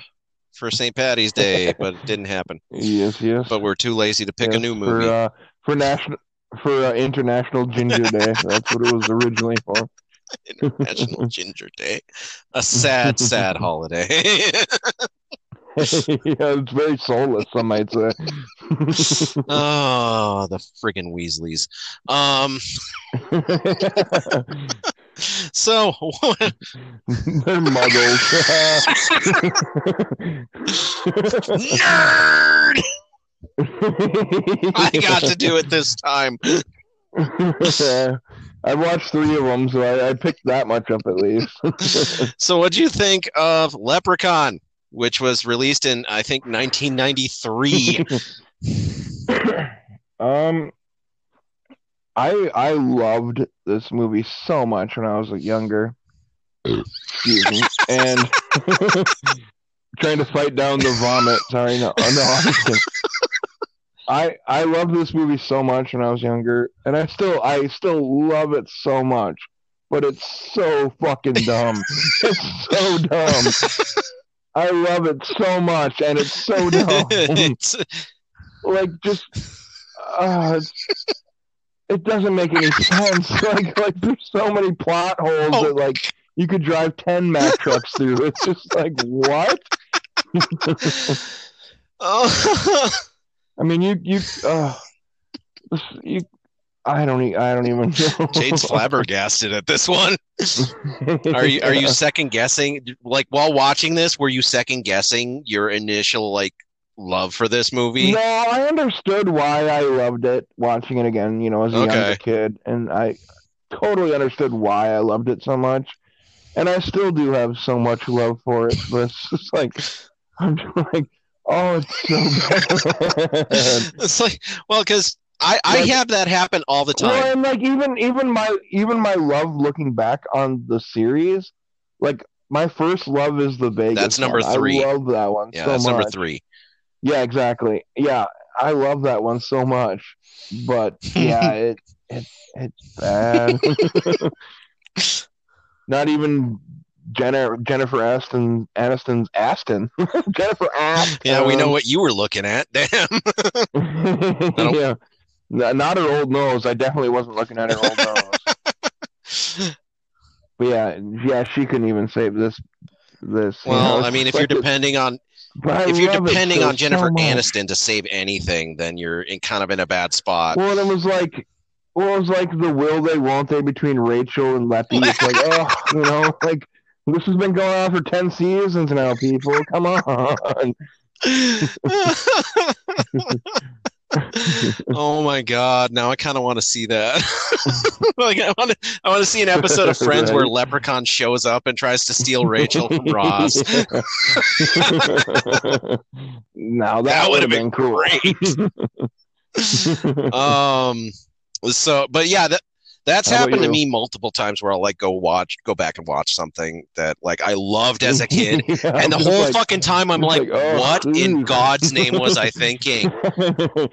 for Saint Patty's Day, but it didn't happen. Yes, yes. But we're too lazy to pick yes, a new movie. For, uh, for national... for uh, International Ginger Day. That's what it was originally for. International Ginger Day. A sad, sad holiday. Yeah, it's very soulless, some might say. Oh, the friggin' Weasleys. Um, so, what... They're muggles. Nerd! I got to do it this time. I watched three of them, so I, I picked that much up at least. So what do you think of Leprechaun, which was released in, I think, nineteen ninety-three? um, I I loved this movie so much when I was younger. Excuse me. And trying to fight down the vomit. Sorry, no, no. I I loved this movie so much when I was younger, and I still I still love it so much. But it's so fucking dumb. It's so dumb. I love it so much, and it's so dumb. It's... Like, just... Uh, it doesn't make any sense. Like, like there's so many plot holes oh. that, like, you could drive ten Mack trucks through. It's just like, what? Oh. I mean, you... you, uh, you I don't. E- I don't even know. Jade's flabbergasted at this one. Are you? Are you second guessing? Like while watching this, were you second guessing your initial like love for this movie? No, I understood why I loved it. Watching it again, you know, as a okay. younger kid, and I totally understood why I loved it so much, and I still do have so much love for it. But it's just like I'm just like, oh, it's so bad. It's like, well, because. I, I like, have that happen all the time. Well, and like even even my even my love looking back on the series, like my first love is the Vegas. That's number one. Three. I love that one. Yeah, so that's much. Number three. Yeah, exactly. Yeah, I love that one so much. But yeah, it, it it's bad. Not even Jenna, Jennifer Aston Aniston's Aston. Jennifer Aston. Yeah, we know what you were looking at. Damn. Yeah. Not her old nose. I definitely wasn't looking at her old nose. But yeah, yeah, she couldn't even save this. This. Well, you know, I mean, if like you're depending on if you're depending on Jennifer so Aniston to save anything, then you're in kind of in a bad spot. Well, it was like, well, it was like the will they won't they between Rachel and Leppy. It's like, oh, you know, like this has been going on for ten seasons now. People, come on. Oh my god, now I kind of want to see that. Like I want to I want to see an episode of Friends right. where Leprechaun shows up and tries to steal Rachel from Ross. Now that, that would have been, been cool. Great. um so but yeah that that's How happened to me multiple times where I'll like go watch go back and watch something that like I loved as a kid. Yeah, and the whole like, fucking time I'm like, like oh, what dude. in God's name was I thinking? And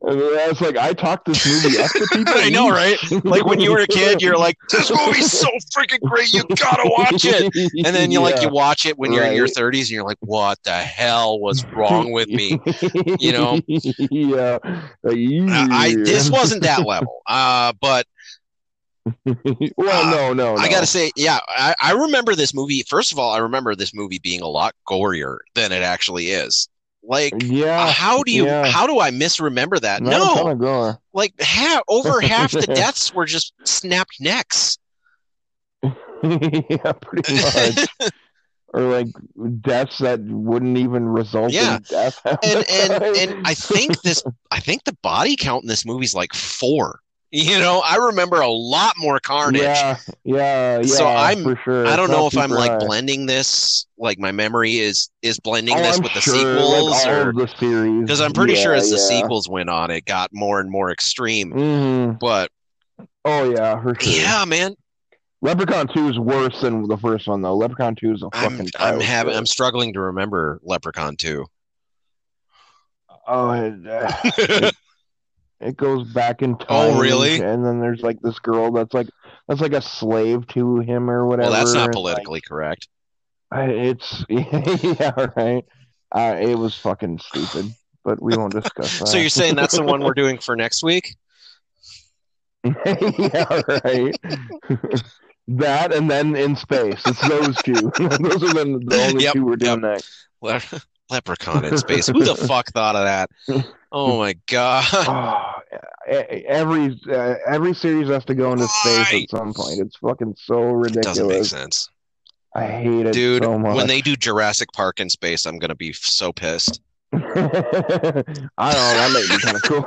I was like, I talked this movie up to people. I know, right? Like when you were a kid, you're like, this movie's so freaking great, you gotta watch it. And then you yeah, like you watch it when you're right. in your thirties, and you're like, what the hell was wrong with me? You know? Yeah. yeah. I this wasn't that level, uh, but. well, uh, no, no, no. I gotta say, yeah, I, I remember this movie. First of all, I remember this movie being a lot gorier than it actually is. Like, yeah, uh, how do you, yeah. how do I misremember that? Not no, like ha- over half the deaths were just snapped necks. Yeah, pretty much. Or like deaths that wouldn't even result yeah. in death. And and and I think this, I think the body count in this movie is like four. You know, I remember a lot more carnage. Yeah, yeah, yeah. So I'm, for sure. I don't know if I'm right. like blending this, like my memory is is blending oh, this I'm with sure. the sequels, like all or of the series. Because I'm pretty yeah, sure as the yeah. sequels went on, it got more and more extreme. Mm. But oh yeah, for sure. Yeah, man. Leprechaun two is worse than the first one, though. Leprechaun two is a fucking. I'm, I'm having. I'm struggling to remember Leprechaun two. Oh. It, uh, it, It goes back in time. Oh, really? And then there's like this girl that's like that's like a slave to him or whatever. Well, that's not politically like, correct. I, it's yeah, right. Uh, it was fucking stupid, but we won't discuss that. So you're saying that's the one we're doing for next week? Yeah, right. That and then in space. It's those two. Those are the, the only yep, two we're doing yep. next. Le- Leprechaun in space. Who the fuck thought of that? Oh my god. Oh, every uh, every series has to go into Why? space at some point. It's fucking so ridiculous. It doesn't make sense. I hate it, dude. So much. When they do Jurassic Park in space, I'm gonna be so pissed. I don't know, that might be kind of cool.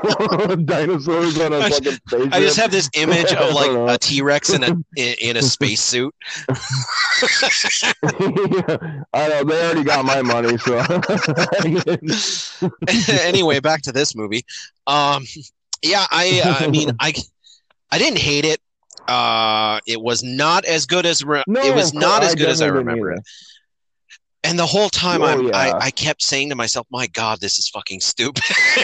Dinosaurs on a I fucking spaceship. I just have this image of like a T-Rex in a in, in a spacesuit. Yeah. I know, they already got my money, so anyway, back to this movie. Um yeah, I I mean I I didn't hate it. Uh it was not as good as re- no, it was not as I good as I remember it. And the whole time oh, I'm, yeah. I I kept saying to myself, my God, this is fucking stupid. Hey,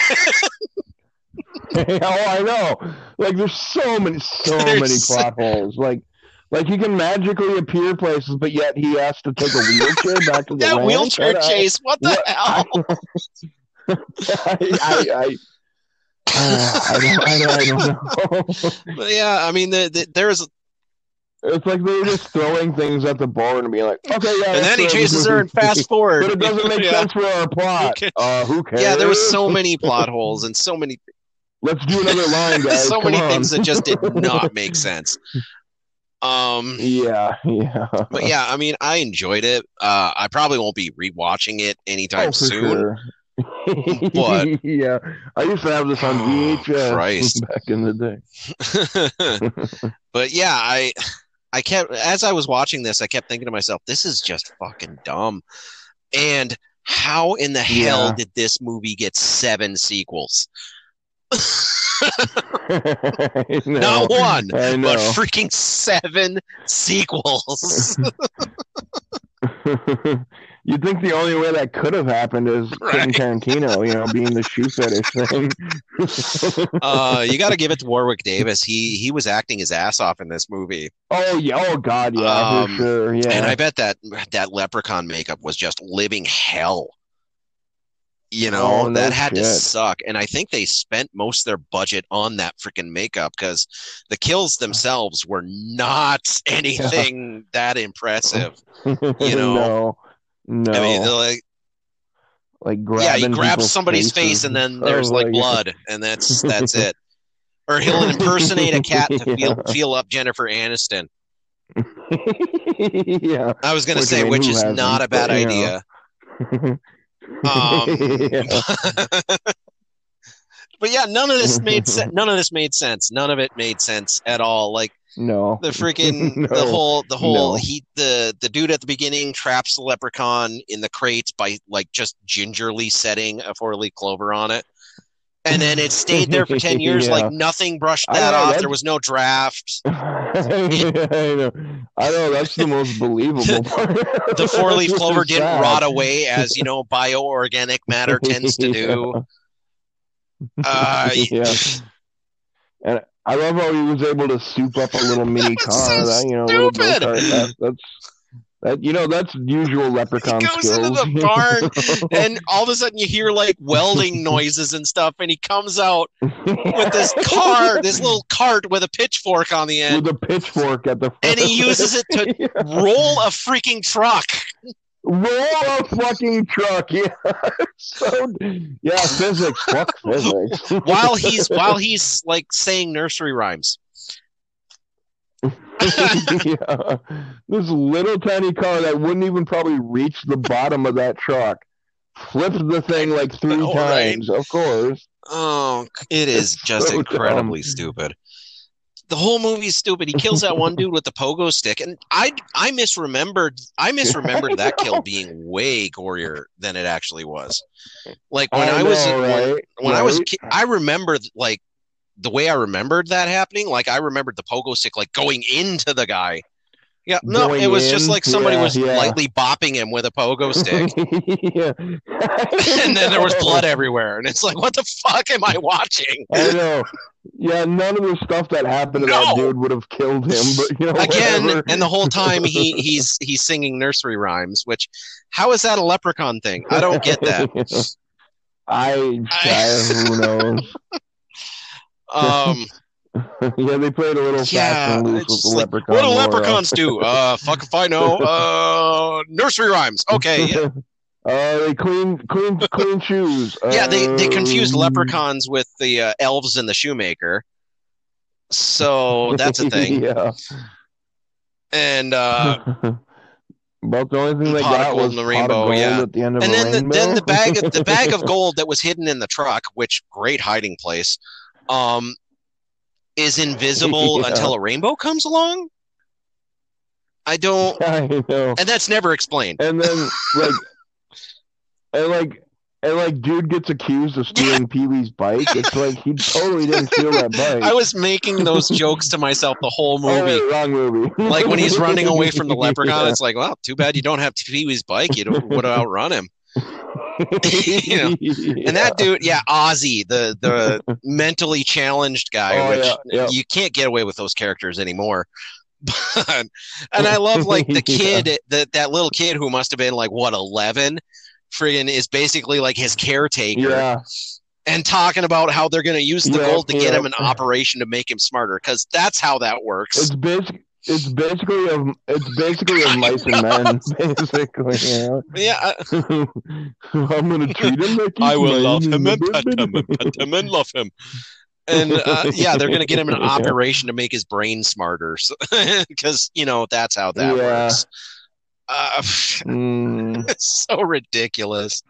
oh, I know. Like, there's so many, so there's... many plot holes. Like, like he can magically appear places, but yet he has to take a wheelchair back to the that land. Wheelchair that chase, I, what the what, hell? I, I, I, I, uh, I, don't, I, don't, I don't know. But yeah, I mean, the, the, there's... It's like they were just throwing things at the board and being like, okay, yeah. And then he chases her and fast forward. But it doesn't make yeah. sense for our plot. Okay. Uh, who cares? Yeah, there were so many plot holes and so many. Let's do another line, guys. so Come many on. things that just did not make sense. Um. Yeah, yeah. But yeah, I mean, I enjoyed it. Uh, I probably won't be rewatching it anytime oh, soon. Sure. But yeah, I used to have this on V H S Christ. back in the day. But yeah, I. I kept, as I was watching this, I kept thinking to myself, this is just fucking dumb. And how in the yeah. hell did this movie get seven sequels? Not one, but freaking seven sequels. You'd think the only way that could have happened is right. Quentin Tarantino, you know, being the shoe fetish thing. uh, you got to give it to Warwick Davis. He he was acting his ass off in this movie. Oh yeah! Oh god! Yeah, um, for sure. Yeah, and I bet that that leprechaun makeup was just living hell. You know, oh, no that had shit. to suck. And I think they spent most of their budget on that freaking makeup because the kills themselves were not anything yeah. that impressive. You know, no, no. I mean, like, like grabbing yeah, he grabs somebody's faces. face and then there's oh, like blood, God. and that's that's it. Or he'll impersonate a cat to yeah. feel feel up Jennifer Aniston. yeah, I was gonna which say, which is not a bad but, idea. Know. Um, yeah. But, but yeah, none of this made se- none of this made sense. None of it made sense at all. Like no, the freaking no. the whole the whole no. he the the dude at the beginning traps the leprechaun in the crates by like just gingerly setting a four-leaf clover on it, and then it stayed there for ten years. yeah. Like nothing brushed that I, off. That's... There was no draft. yeah, I know. I know that's the most believable part. The four-leaf clover didn't sad. rot away, as you know, bioorganic matter tends to do. yeah. Uh, yeah. And I love how he was able to soup up a little mini car. So that, you know, stupid. Little that, that's. That, you know, that's usual leprechaun skills. He goes skills. into the barn, and all of a sudden you hear, like, welding noises and stuff, and he comes out with this car, this little cart with a pitchfork on the end. With a pitchfork at the front. And he uses it to yeah. roll a freaking truck. Roll a fucking truck, yeah. So, yeah, physics, fuck physics. While he's, while he's, like, saying nursery rhymes. yeah. This little tiny car that wouldn't even probably reach the bottom of that truck flipped the thing like three oh, times, right. of course. Oh, it is it's just so incredibly dumb. stupid. The whole movie's stupid. He kills that one dude with the pogo stick, and I I misremembered I misremembered that kill being way gorier than it actually was. Like when I, I know, was right? when, when right? I was I remember like. the way I remembered that happening, like I remembered the pogo stick, like going into the guy. Yeah, no, going it was in, just like somebody yeah, was yeah. lightly bopping him with a pogo stick. yeah. And then there was blood everywhere. And it's like, what the fuck am I watching? I know. Yeah, none of the stuff that happened to no. that dude would have killed him. But you know, Again, whatever. and the whole time he, he's he's singing nursery rhymes, which how is that a leprechaun thing? I don't get that. yeah. I, I who knows. Um, Yeah, they played a little yeah, fast and loose with the like, leprechaun. What do leprechauns do? Uh, fuck if I know. Uh, nursery rhymes. Okay. Yeah. Uh, they clean, clean, clean shoes. Yeah, they they confused leprechauns with the uh, elves and the shoemaker. So that's a thing. Yeah. And uh, but the only thing they got was the rainbow. Yeah. At the end of and then the, then the bag of, the bag of gold that was hidden in the truck, which great hiding place, um, is invisible yeah. until a rainbow comes along. I don't. I know. And that's never explained. And then like. And like, and like, dude gets accused of stealing Pee Wee's bike. It's like he totally didn't steal that bike. I was making those jokes to myself the whole movie. Oh, wrong movie. Like when he's running away from the leprechaun, yeah. It's like, well, too bad you don't have Pee Wee's bike. You would have outrun him. You know? Yeah. And that dude, yeah, Ozzy, the the mentally challenged guy, oh, which yeah, yeah. you can't get away with those characters anymore. But, and I love like the kid, yeah. that that little kid who must have been like what eleven. Friggin' is basically like his caretaker, yeah. and talking about how they're going to use the yeah, gold to yeah. get him an operation to make him smarter, because that's how that works. It's basically it's basically a it's basically a mice and men, basically. Yeah, yeah. I'm going to treat him like I will love him and pet him and pet him and love him, and uh, yeah, they're going to get him an operation yeah. to make his brain smarter, because you know that's how that yeah. works. Uh, mm. It's so ridiculous.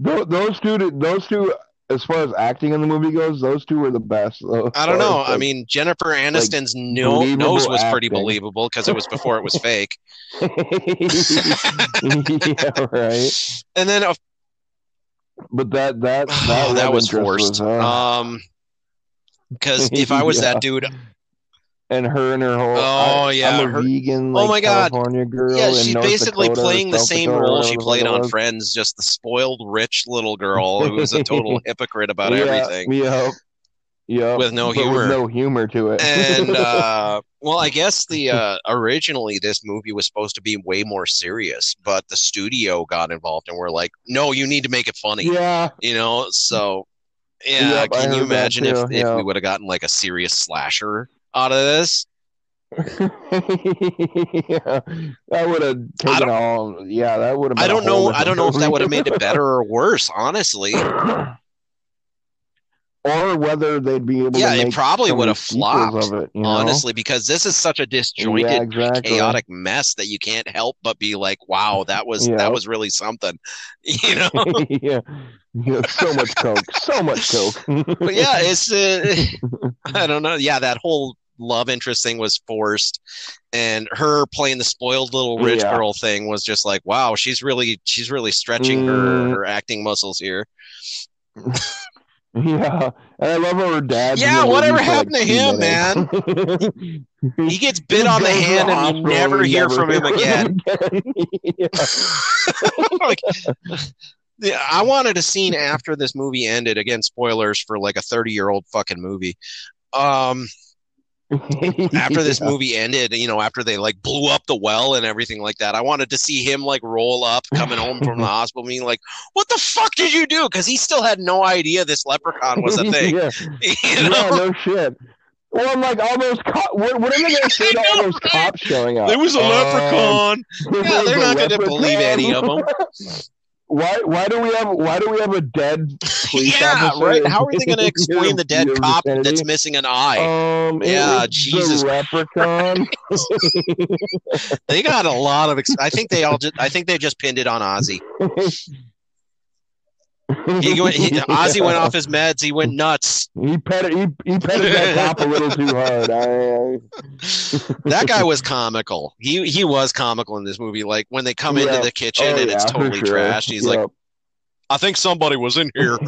Those, those two, those two, as far as acting in the movie goes, those two were the best. Though, I don't know. Like, I mean, Jennifer Aniston's like no, nose was acting. Pretty believable because it was before it was fake. Yeah, right. And then, uh, but that that that, oh, that was forced. Was, huh? Um, because if I was yeah. that dude. And her and her whole, oh, I, yeah. I'm a her, vegan, like, oh my God. California girl. Yeah, she's North basically Dakota, playing the South same Dakota, role she played on Friends, just the spoiled, rich little girl who was a total hypocrite about yeah, everything. Yeah, yeah. With no humor. With no humor to it. And, uh, well, I guess the uh, originally this movie was supposed to be way more serious, but the studio got involved and were like, no, you need to make it funny. Yeah. You know, so, yeah, yep, can you imagine if, yeah. if we would have gotten, like, a serious slasher out of this? Yeah, that would have taken all. Yeah, that would have. I don't know. I don't know if that would have made it better or worse, honestly. Or whether they'd be able. Yeah, to Yeah, it probably would have flopped. Of it, you know? Honestly, because this is such a disjointed, yeah, exactly. chaotic mess that you can't help but be like, "Wow, that was yeah. that was really something," you know? Yeah. Yeah, so much coke, so much coke. But yeah, it's uh, I don't know. Yeah, that whole love interest thing was forced, and her playing the spoiled little rich yeah. girl thing was just like, "Wow, she's really she's really stretching mm. her, her acting muscles here." Yeah, and I love her dad. Yeah, whatever happened like to him, minutes. Man? He gets bit he on the hand, and you never hear never from him again. again. Yeah. Like, yeah, I wanted a scene after this movie ended. Again, spoilers for like a thirty-year-old fucking movie. Um, after this yeah. movie ended, you know, after they like blew up the well and everything like that, I wanted to see him like roll up coming home from the hospital being like, what the fuck did you do? Because he still had no idea this leprechaun was a thing. Yeah, you know? Yeah, no shit. Well, I'm like, all those cops, what, what are they going to say to all those cops showing up? There was a um, leprechaun. Yeah, they're not going to believe any of them. Why why do we have why do we have a dead police yeah, officer? Yeah, right. How are they going to explain the dead cop that's missing an eye? Um, yeah, Jesus. The leprechaun. They got a lot of. Ex- I think they all. Just, I think they just pinned it on Ozzy. He, he, Ozzy yeah. went off his meds. He went nuts. He petted. He, he petted that cop a little too hard. I, I... That guy was comical. He he was comical in this movie. Like when they come yeah. into the kitchen oh, and yeah, it's totally sure. trashed. He's yep. like, I think somebody was in here.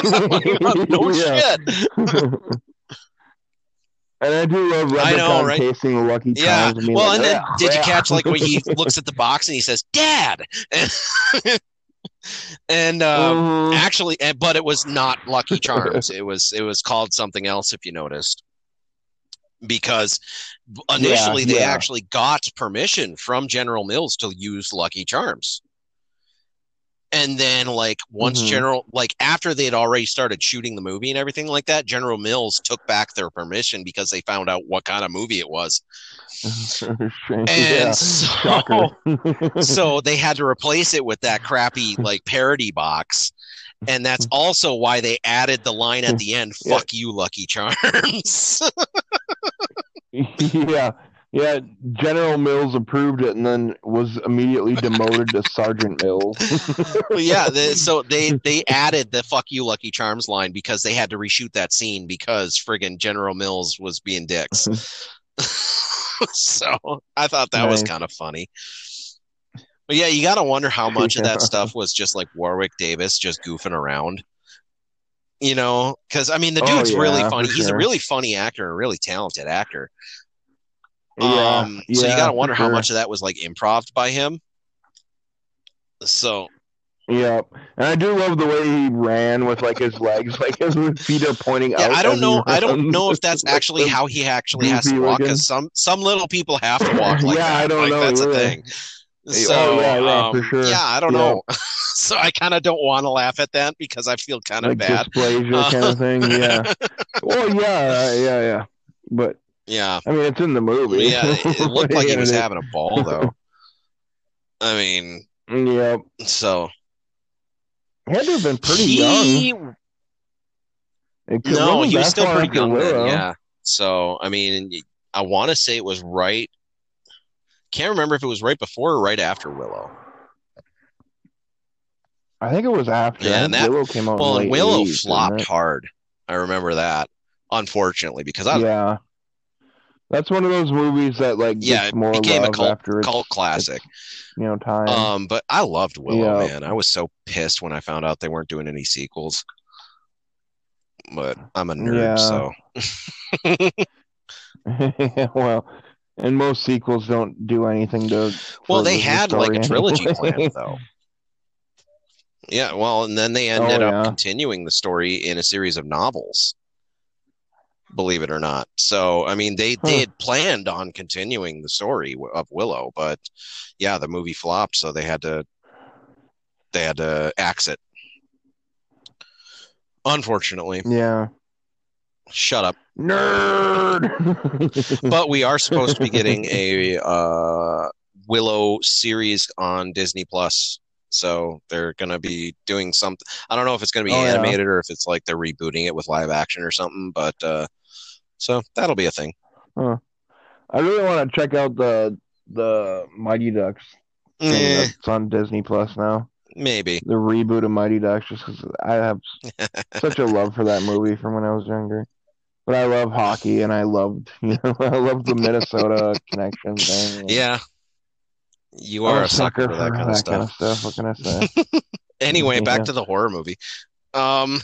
Like, no yeah. shit. And I do love I know, right? tasting Lucky Charms. Yeah. And well, like, and then oh, did yeah. you catch like when he looks at the box and he says, "Dad." And And um, um, actually, but it was not Lucky Charms. It was it was called something else, if you noticed, because initially yeah, they yeah. actually got permission from General Mills to use Lucky Charms. And then, like, once mm-hmm. General, like, after they had already started shooting the movie and everything like that, General Mills took back their permission because they found out what kind of movie it was. And yeah. so, so they had to replace it with that crappy, like, parody box. And that's also why they added the line at the end, fuck yeah. you, Lucky Charms. yeah. Yeah, General Mills approved it and then was immediately demoted to Sergeant Mills. Well, yeah, they, so they, they added the fuck you, Lucky Charms line because they had to reshoot that scene because friggin' General Mills was being dicks. So I thought that nice. was kind of funny. But yeah, you got to wonder how much yeah. of that stuff was just like Warwick Davis just goofing around. You know, because, I mean, the dude's oh, yeah, really funny. He's sure. a really funny actor, a really talented actor. Yeah, um, yeah, so you gotta wonder sure. how much of that was like improv by him. So, yeah, and I do love the way he ran with like his legs, like his feet are pointing yeah, out. I don't know. I don't know if that's actually how he actually has to walk. Because some some little people have to walk like yeah, that. I don't like, know. That's really. a thing. So, oh, yeah, yeah, um, for sure. yeah, I don't yeah. know. So I kind of don't want to laugh at that because I feel kind of like bad. Dysplasia uh, kind of thing. Yeah. Well, yeah, yeah, yeah, but. Yeah, I mean it's in the movie. Yeah, it looked like he was having a ball, though. I mean, yeah. So he had to have been pretty he... young. No, he was still pretty young then. Yeah. So I mean, I want to say it was right. Can't remember if it was right before or right after Willow. I think it was after. Yeah, and that, Willow came out. Well, Willow eighties, flopped hard. I remember that, unfortunately, because I yeah. That's one of those movies that, like, yeah, it more became a cult, after its, cult classic. Its, you know, time. Um, but I loved Willow, yeah. man. I was so pissed when I found out they weren't doing any sequels. But I'm a nerd, yeah. so. Well, and most sequels don't do anything to. Well, they had like anyway. a trilogy planned, though. Yeah, well, and then they ended oh, up yeah. continuing the story in a series of novels. Believe it or not. So, I mean, they, huh. they had planned on continuing the story of Willow, but yeah, the movie flopped. So they had to, they had to axe it. Unfortunately. Yeah. Shut up. Nerd. But we are supposed to be getting a uh, Willow series on Disney Plus. So they're going to be doing something. I don't know if it's going to be oh, animated yeah. or if it's like they're rebooting it with live action or something, but, uh, so that'll be a thing. Huh. I really want to check out the the Mighty Ducks. Eh. It's on Disney Plus now. Maybe the reboot of Mighty Ducks, just because I have such a love for that movie from when I was younger. But I love hockey, and I loved you know I loved the Minnesota connection thing. Yeah, you are a sucker, sucker for that, kind, that of kind of stuff. What can I say? Anyway, yeah. back to the horror movie. Um,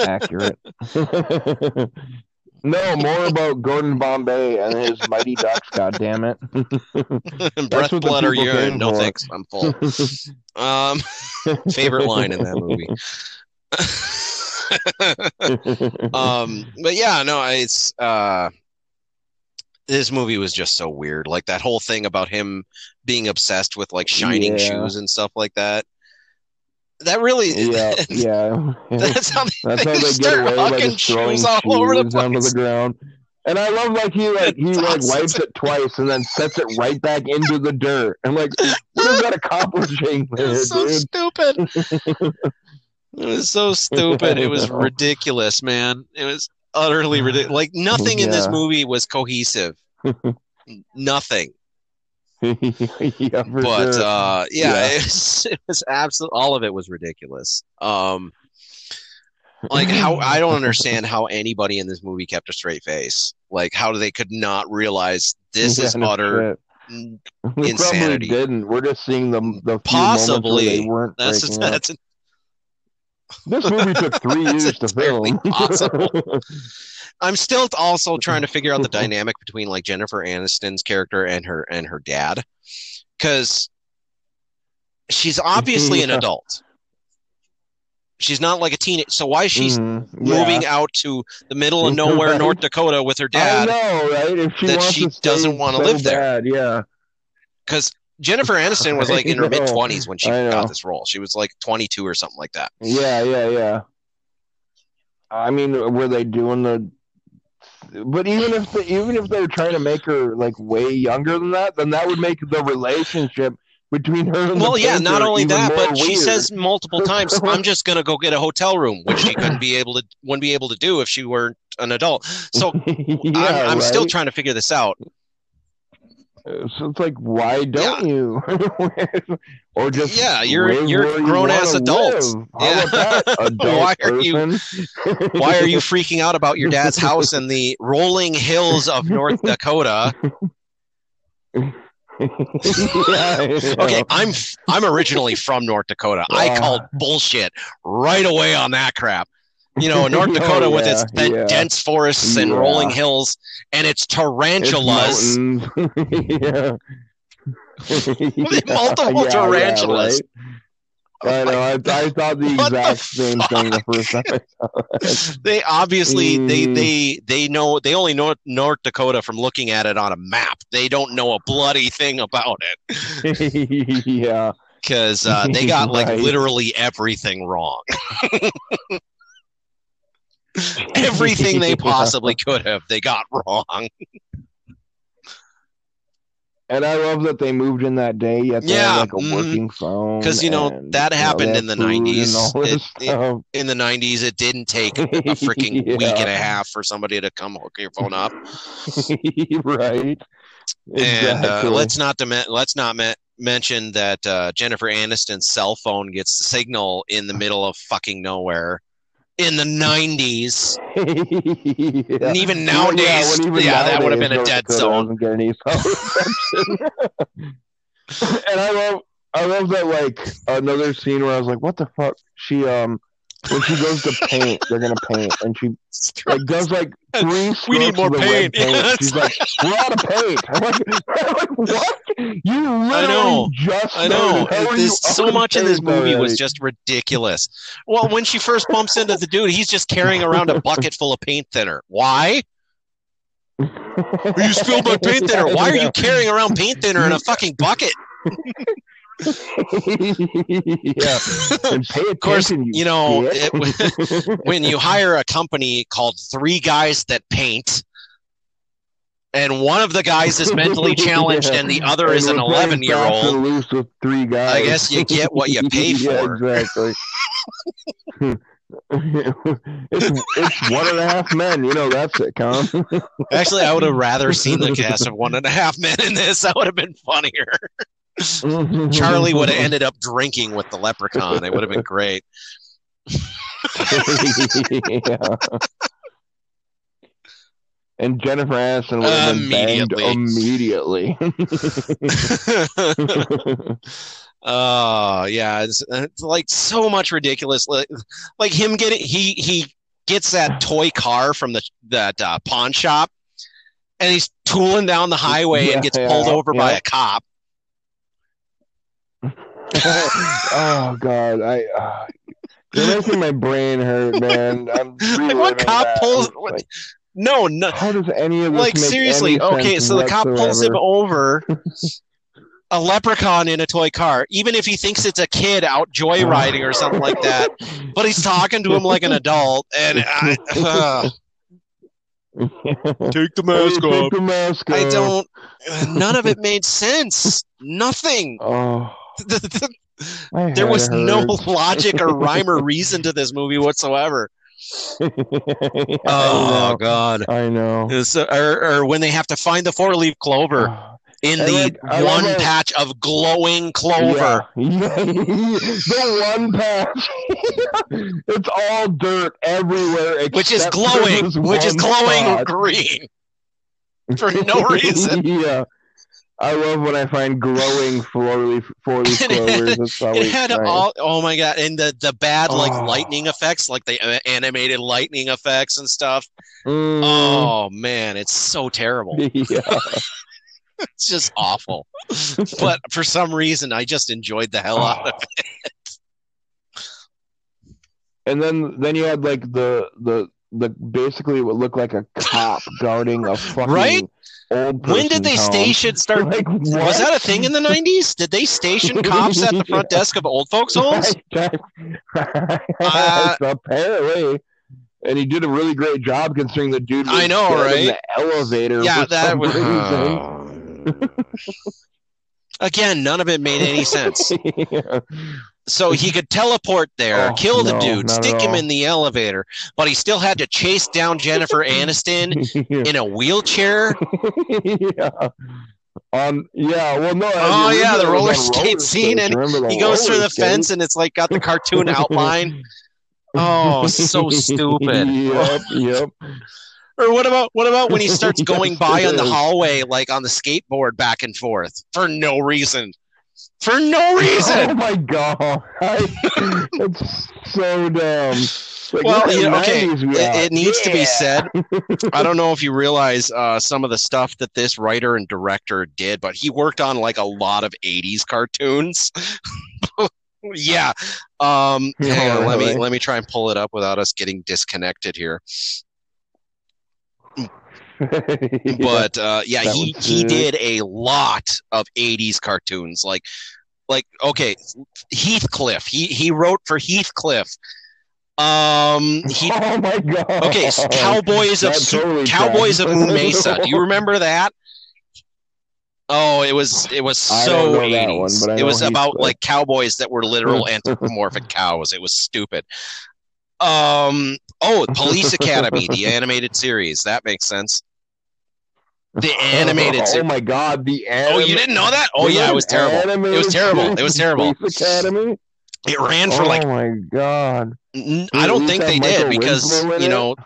accurate. No, more about Gordon Bombay and his Mighty Ducks, goddammit. Breath, blood, or urine. No thanks, I'm full. Um, favorite line in that movie. um, but yeah, no, it's uh, this movie was just so weird. Like that whole thing about him being obsessed with like shining yeah. shoes and stuff like that. That really, yeah, that, yeah. That's how they, that's they, how they get away by just throwing shoes all over the onto the ground. And I love like he like he like wipes it twice and then sets it right back into the dirt. I'm like, what is that accomplishing? There, it was so dude? stupid. It was so stupid. It was ridiculous, man. It was utterly ridiculous. Like nothing yeah. in this movie was cohesive. Nothing. yeah, but sure. uh, yeah, yeah. It was, it was absolute. All of it was ridiculous. Um, like how I don't understand how anybody in this movie kept a straight face. Like how they could not realize this yeah, is no utter shit. insanity. We probably didn't. We're just seeing them. The possibly they weren't. That's, a, that's a... This movie took three years to film. Possible. I'm still also trying to figure out the dynamic between like Jennifer Aniston's character and her and her dad, because she's obviously yeah. an adult. She's not like a teenager. So why is she mm-hmm. yeah. moving out to the middle of nowhere, right? North Dakota, with her dad? I know, right? If she that wants she to doesn't want to so live bad, there, yeah. Because Jennifer Aniston was like in her mid twenties when she got this role. She was like twenty-two or something like that. Yeah, yeah, yeah. I mean, were they doing the? But even if they, even if they were trying to make her like way younger than that, then that would make the relationship between her and well, the yeah, not only that, but weird. She says multiple times, "I'm just gonna go get a hotel room," which she couldn't be able to wouldn't be able to do if she weren't an adult. So yeah, I'm, I'm right? still trying to figure this out. So it's like, why don't yeah. you? Or just yeah, you're you're grown you ass adults. Yeah. Adult why are you why are you freaking out about your dad's house in the rolling hills of North Dakota? Okay, I'm I'm originally from North Dakota. Yeah. I called bullshit right away on that crap. You know, North Dakota oh, yeah, with its d- yeah. dense forests and yeah. rolling hills and its tarantulas. It's yeah. with yeah. multiple yeah, tarantulas. Yeah, right? I know. I, I thought the what exact the same fuck? thing the first time I saw it. They obviously mm. they they they know they only know North Dakota from looking at it on a map. They don't know a bloody thing about it. yeah, because uh, they got like right. literally everything wrong. Everything they possibly yeah. could have, they got wrong. And I love that they moved in that day. Yet they yeah, had like a working phone. Because you know and, that happened you know, that in the nineties. It, it, in the nineties, it didn't take a freaking yeah. week and a half for somebody to come hook your phone up, right? And exactly. uh, let's not dem- let's not me- mention that uh, Jennifer Aniston's cell phone gets the signal in the middle of fucking nowhere. In the nineties, yeah. and even nowadays, yeah, even yeah nowadays, that would have been a dead zone. And I love, I love that like another scene where I was like, "What the fuck?" She um, when she goes to paint, they're gonna paint, and she like does like three. We need more paint. paint. Yeah, She's like, "We're out of paint." I'm like, I'm like "What? You literally I know. just I know. This, so much in this movie already? was just ridiculous." Well, when she first bumps into the dude, he's just carrying around a bucket full of paint thinner. Why? Are you spilled my paint thinner? Why are you carrying around paint thinner in a fucking bucket? yeah. And pay of course, you, you know, it, when you hire a company called Three Guys That Paint, and one of the guys is mentally challenged, yeah. and the other and is an eleven-year-old. Loose with three guys. I guess you get what you pay for. Yeah, exactly. it's, it's One and a Half Men. You know, that's it, Con. Actually, I would have rather seen the cast of One and a Half Men in this. That would have been funnier. Charlie would have ended up drinking with the leprechaun. It would have been great. yeah. And Jennifer Aniston would have been banged immediately. Oh uh, yeah, it's, it's like so much ridiculous. Like, like him getting he he gets that toy car from the that uh, pawn shop, and he's tooling down the highway yeah, and gets pulled yeah, over yeah. by a cop. oh God, I. Uh, you're making my brain hurt, man. I'm like what cop that. pulls? What, like, No, no. How does any of this like make seriously? Any okay, sense so the whatsoever. Cop pulls him over, a leprechaun in a toy car. Even if he thinks it's a kid out joyriding or something like that, but he's talking to him like an adult. And I, uh, take the mask hey, off. Take the mask I don't. None of it made sense. Nothing. Oh. There was no logic or rhyme or reason to this movie whatsoever. oh God! I know. This, or, or when they have to find the four-leaf clover in and the like, one like, patch of glowing clover. Yeah. the one patch. It's all dirt everywhere, which is glowing, which is glowing spot. green for no reason. yeah. I love when I find glowing four-leaf clovers. That's it had nice. all, oh my God, and the, the bad like oh. lightning effects, like the animated lightning effects and stuff. Mm. Oh man, it's so terrible. Yeah. It's just awful. But for some reason, I just enjoyed the hell oh. out of it. And then, then you had like the the the basically what looked like a cop guarding a fucking. Right? old. When did they home. station start? Like, was that a thing in the nineties? Did they station cops at the front yeah. desk of old folks' homes? Right, right. Uh, apparently. And he did a really great job considering the dude was I know, right? in the elevator. Yeah, that was. Again, none of it made any sense. yeah. So he could teleport there, oh, kill the no, dude, stick him in the elevator, but he still had to chase down Jennifer Aniston yeah. in a wheelchair. yeah. Um. Yeah. Well, no. Oh, yeah. The roller skate roller scene, and he goes through the skate? fence, and it's like got the cartoon outline. Oh, so stupid. yep. Yep. Or what about what about when he starts going by on the hallway, like on the skateboard, back and forth for no reason? For no reason. Oh my god, I, it's so dumb. Like, well, you know, okay, it, it needs yeah. to be said. I don't know if you realize uh, some of the stuff that this writer and director did, but he worked on like a lot of eighties cartoons. yeah. Um, no, hang on, really. let me let me try and pull it up without us getting disconnected here. But uh, yeah, that he, he did a lot of eighties cartoons. Like, like okay, Heathcliff. He he wrote for Heathcliff. Um, he, oh my god. Okay, so Cowboys of totally Cowboys of Mesa. Do you remember that? Oh, it was it was so eighties. One, it was about Heathcliff. Like cowboys that were literal anthropomorphic cows. It was stupid. Um. Oh, Police Academy, the animated series. That makes sense. The animated oh, series. Oh my god, the anim- Oh, you didn't know that? Oh yeah, it was terrible. It was terrible. It was terrible. Police Academy? It ran for like Oh my god. N- I don't think they Michael did because, you know, it?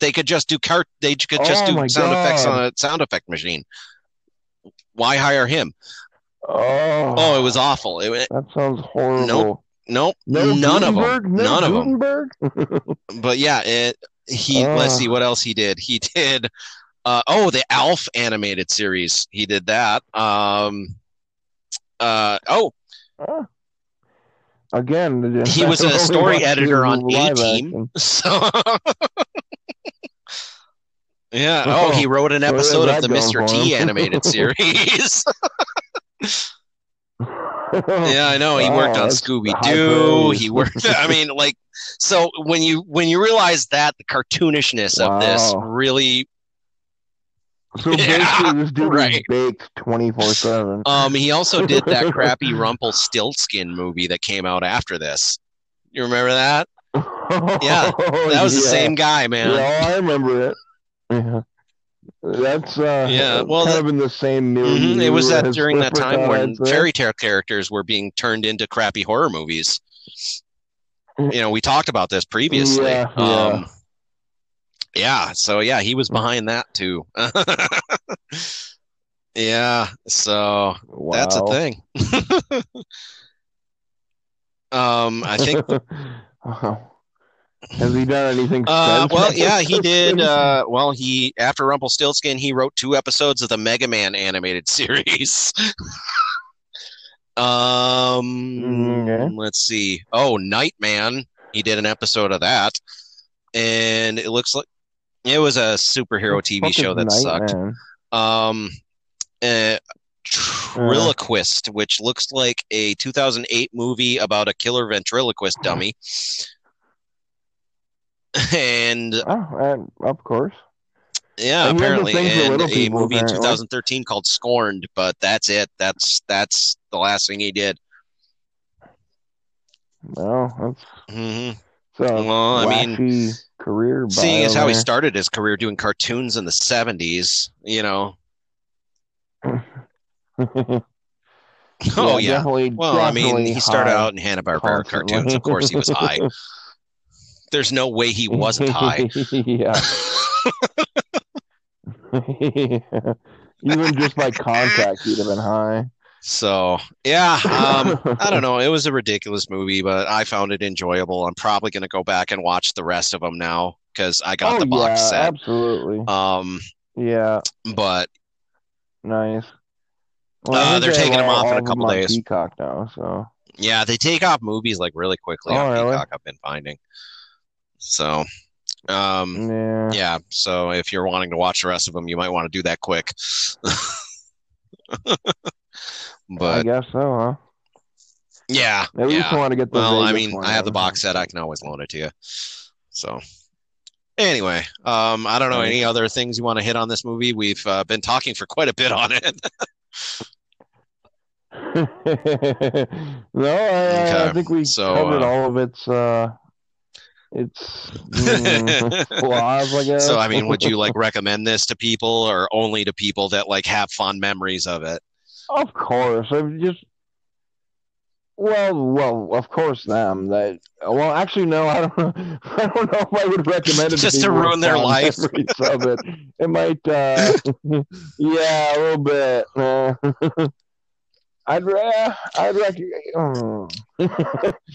they could just do cart they could just oh do sound god. effects on a sound effect machine. Why hire him? Oh. Oh, it was awful. It, that sounds horrible. Nope. Nope, no none Gutenberg, of them. No none Gutenberg. of them. But yeah, it, he. Uh, let's see what else he did. He did. Uh, oh, the Alf animated series. He did that. Um, uh, oh, uh, again, he was a story editor on A Team. So yeah. Oh, he wrote an episode of the Mister T animated series. Yeah, I know. He worked oh, on Scooby-Doo. He worked. I mean, like, so when you when you realize that the cartoonishness wow. of this really. So basically, yeah, this dude right. was baked twenty-four seven. Um, he also did that crappy Rumpelstiltskin movie that came out after this. You remember that? Yeah, that was yeah. the same guy, man. Yeah, I remember it. Yeah. That's uh, yeah, well, kind that, of in the same milieu. Mm-hmm, it was that during that time when fairy tale characters were being turned into crappy horror movies. You know, we talked about this previously. Yeah, yeah. Um, yeah so yeah, he was behind that too. yeah, so wow. that's a thing. um, I think. uh-huh. Has he done anything? Uh, well, yeah, he did. Uh, well, he after Rumpelstiltskin, he wrote two episodes of the Mega Man animated series. um, okay. Let's see. Oh, Nightman. He did an episode of that, and it looks like it was a superhero T V show that Nightman? sucked. Um, uh, Triloquist, uh. which looks like a two thousand eight movie about a killer ventriloquist dummy. And oh, uh, of course, yeah, and apparently, and a people, movie apparently. in twenty thirteen called Scorned, but that's it. That's that's the last thing he did. No, that's mm-hmm. so well, I mean, career. Seeing as how there. he started his career doing cartoons in the seventies, you know. oh yeah, yeah. Definitely, well, definitely I mean, he started out in Hanna-Barbera cartoons. Of course, he was high. There's no way he wasn't high. yeah. yeah. Even just by contact, he'd have been high. So, yeah, um, I don't know. It was a ridiculous movie, but I found it enjoyable. I'm probably going to go back and watch the rest of them now because I got oh, the box yeah, set. Absolutely. Um, yeah. But. Nice. Well, uh, they're taking them off in a couple days. Peacock now, so. Yeah, they take off movies like really quickly oh, on really? Peacock, I've been finding. So Um, yeah. yeah. So if you're wanting to watch the rest of them, you might want to do that quick. But I guess so, huh? Yeah. At least yeah. I want to get the. Well, I mean, I have the box set. I can always loan it to you. So. Anyway, um, I don't know any other things you want to hit on this movie. We've uh, been talking for quite a bit on it. no, I, okay. I think we so, covered uh, all of its uh, its mm, flaws, I guess. So, I mean, would you like recommend this to people, or only to people that like have fond memories of it? Of course, I'm just. Well, well, of course, them. That well, actually, no, I don't. know. I don't know if I would recommend it just to, to ruin their life. Of it. It might, uh, yeah, a little bit. Uh, I'd, uh, I'd recommend. Uh,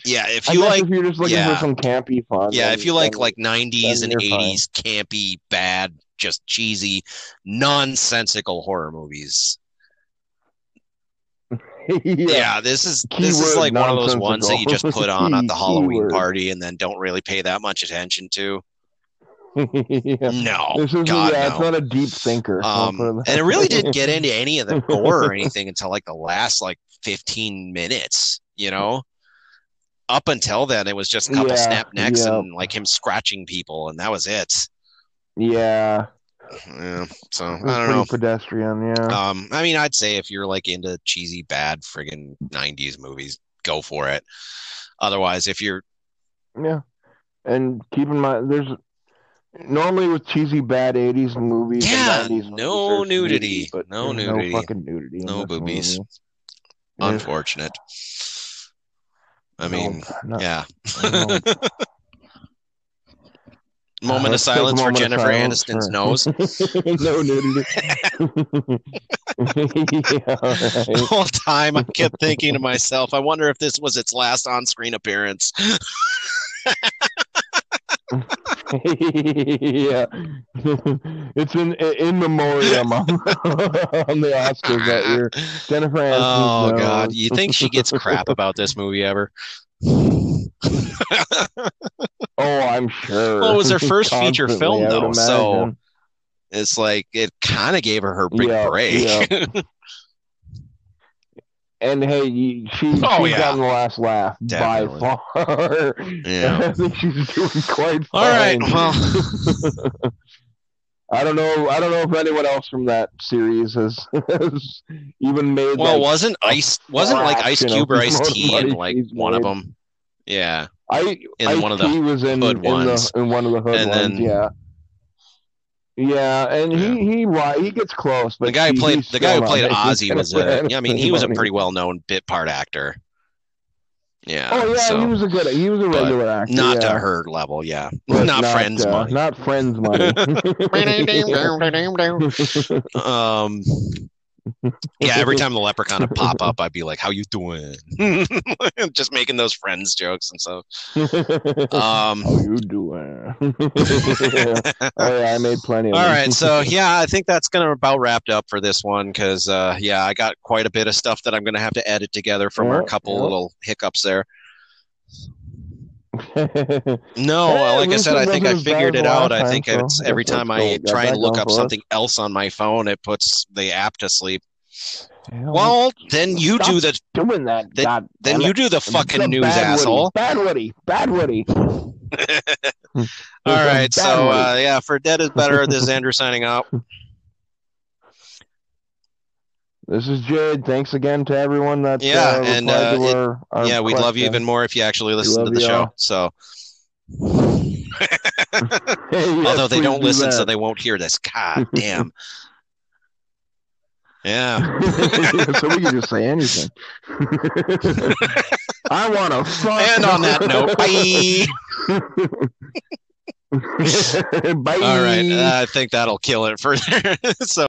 yeah, if you like, if you're just looking yeah. for some campy fun. Yeah, then, if you like, like nineties and eighties campy, bad, just cheesy, nonsensical horror movies. yeah. yeah, this is Keyword this is like one of those ones that you just put on at the Halloween Keyword. party and then don't really pay that much attention to. yeah. No, this is, God, yeah, no. It's not a deep thinker. Um, and it really didn't get into any of the gore or anything until like the last like fifteen minutes. You know, up until then it was just a couple yeah, snap necks yep. and like him scratching people, and that was it. Yeah. Yeah, so I don't know. Pedestrian, yeah. Um, I mean, I'd say if you're like into cheesy, bad, friggin' nineties movies, go for it. Otherwise, if you're, yeah, and keep in mind, there's normally with cheesy, bad eighties movies, yeah, and nineties no movies, nudity, but no nudity, no fucking nudity, no boobies. Movie. Unfortunate. Yeah. I mean, no, no, yeah. No. Moment uh, of silence moment for Jennifer silence, Aniston's sure. nose. No nudity. Yeah, right. The whole time I kept thinking to myself, I wonder if this was its last on-screen appearance. yeah, it's in in memoriam on, on the Oscars that year. Jennifer Aniston's oh nose. God, you think she gets crap about this movie ever? Oh, I'm sure. Well, it was her first feature film, though, imagine. So it's like it kind of gave her her big yeah, break. Yeah. And hey, she, she's oh, yeah. gotten the last laugh Definitely. by far. Yeah. I think she's doing quite fine. All right, well. I don't know. I don't know if anyone else from that series has, has even made. Well, like, wasn't Ice? Wasn't like Ice Cube or Ice T in like one made. of them? Yeah, I in Ice one of the T was in, hood in, ones. The, in one of the hood and ones. Then, yeah, yeah, and yeah. he he he gets close. But the guy he, played the guy who played Ozzy was a. Yeah, I mean, he was a pretty well known bit part actor. Yeah. Oh yeah, so, he was a good. He was a regular actor. Not yeah. to her level, yeah. Not, not friends uh, money. Not friends money. um. Yeah. Every time the leprechaun would pop up, I'd be like, "How you doing?" Just making those friends jokes and stuff. Um, How you doing? Oh yeah, I made plenty. Of All right, so yeah, I think that's gonna about wrapped up for this one because uh, yeah, I got quite a bit of stuff that I'm gonna have to edit together from yeah, our couple yeah. little hiccups there. no, hey, like I said, I think I figured it out. Time, I think so. it's every that's time cool. I try and look up something us. else on my phone, it puts the app to sleep. Hell, well, then you do the doing that. Then, God, then you do the fucking the news, asshole. Bad Woody, bad Woody. All right, so uh, yeah, for Dead is Better. This is Andrew signing out. This is Jade. Thanks again to everyone that yeah, uh, and uh, to our, our yeah, we'd love you even more if you actually listen to the show. All. So, yes, although they don't do listen, that. so they won't hear this. God damn. Yeah. So we can just say anything. I want to fuck. And on that note, bye. Bye. All right, I think that'll kill it for. So.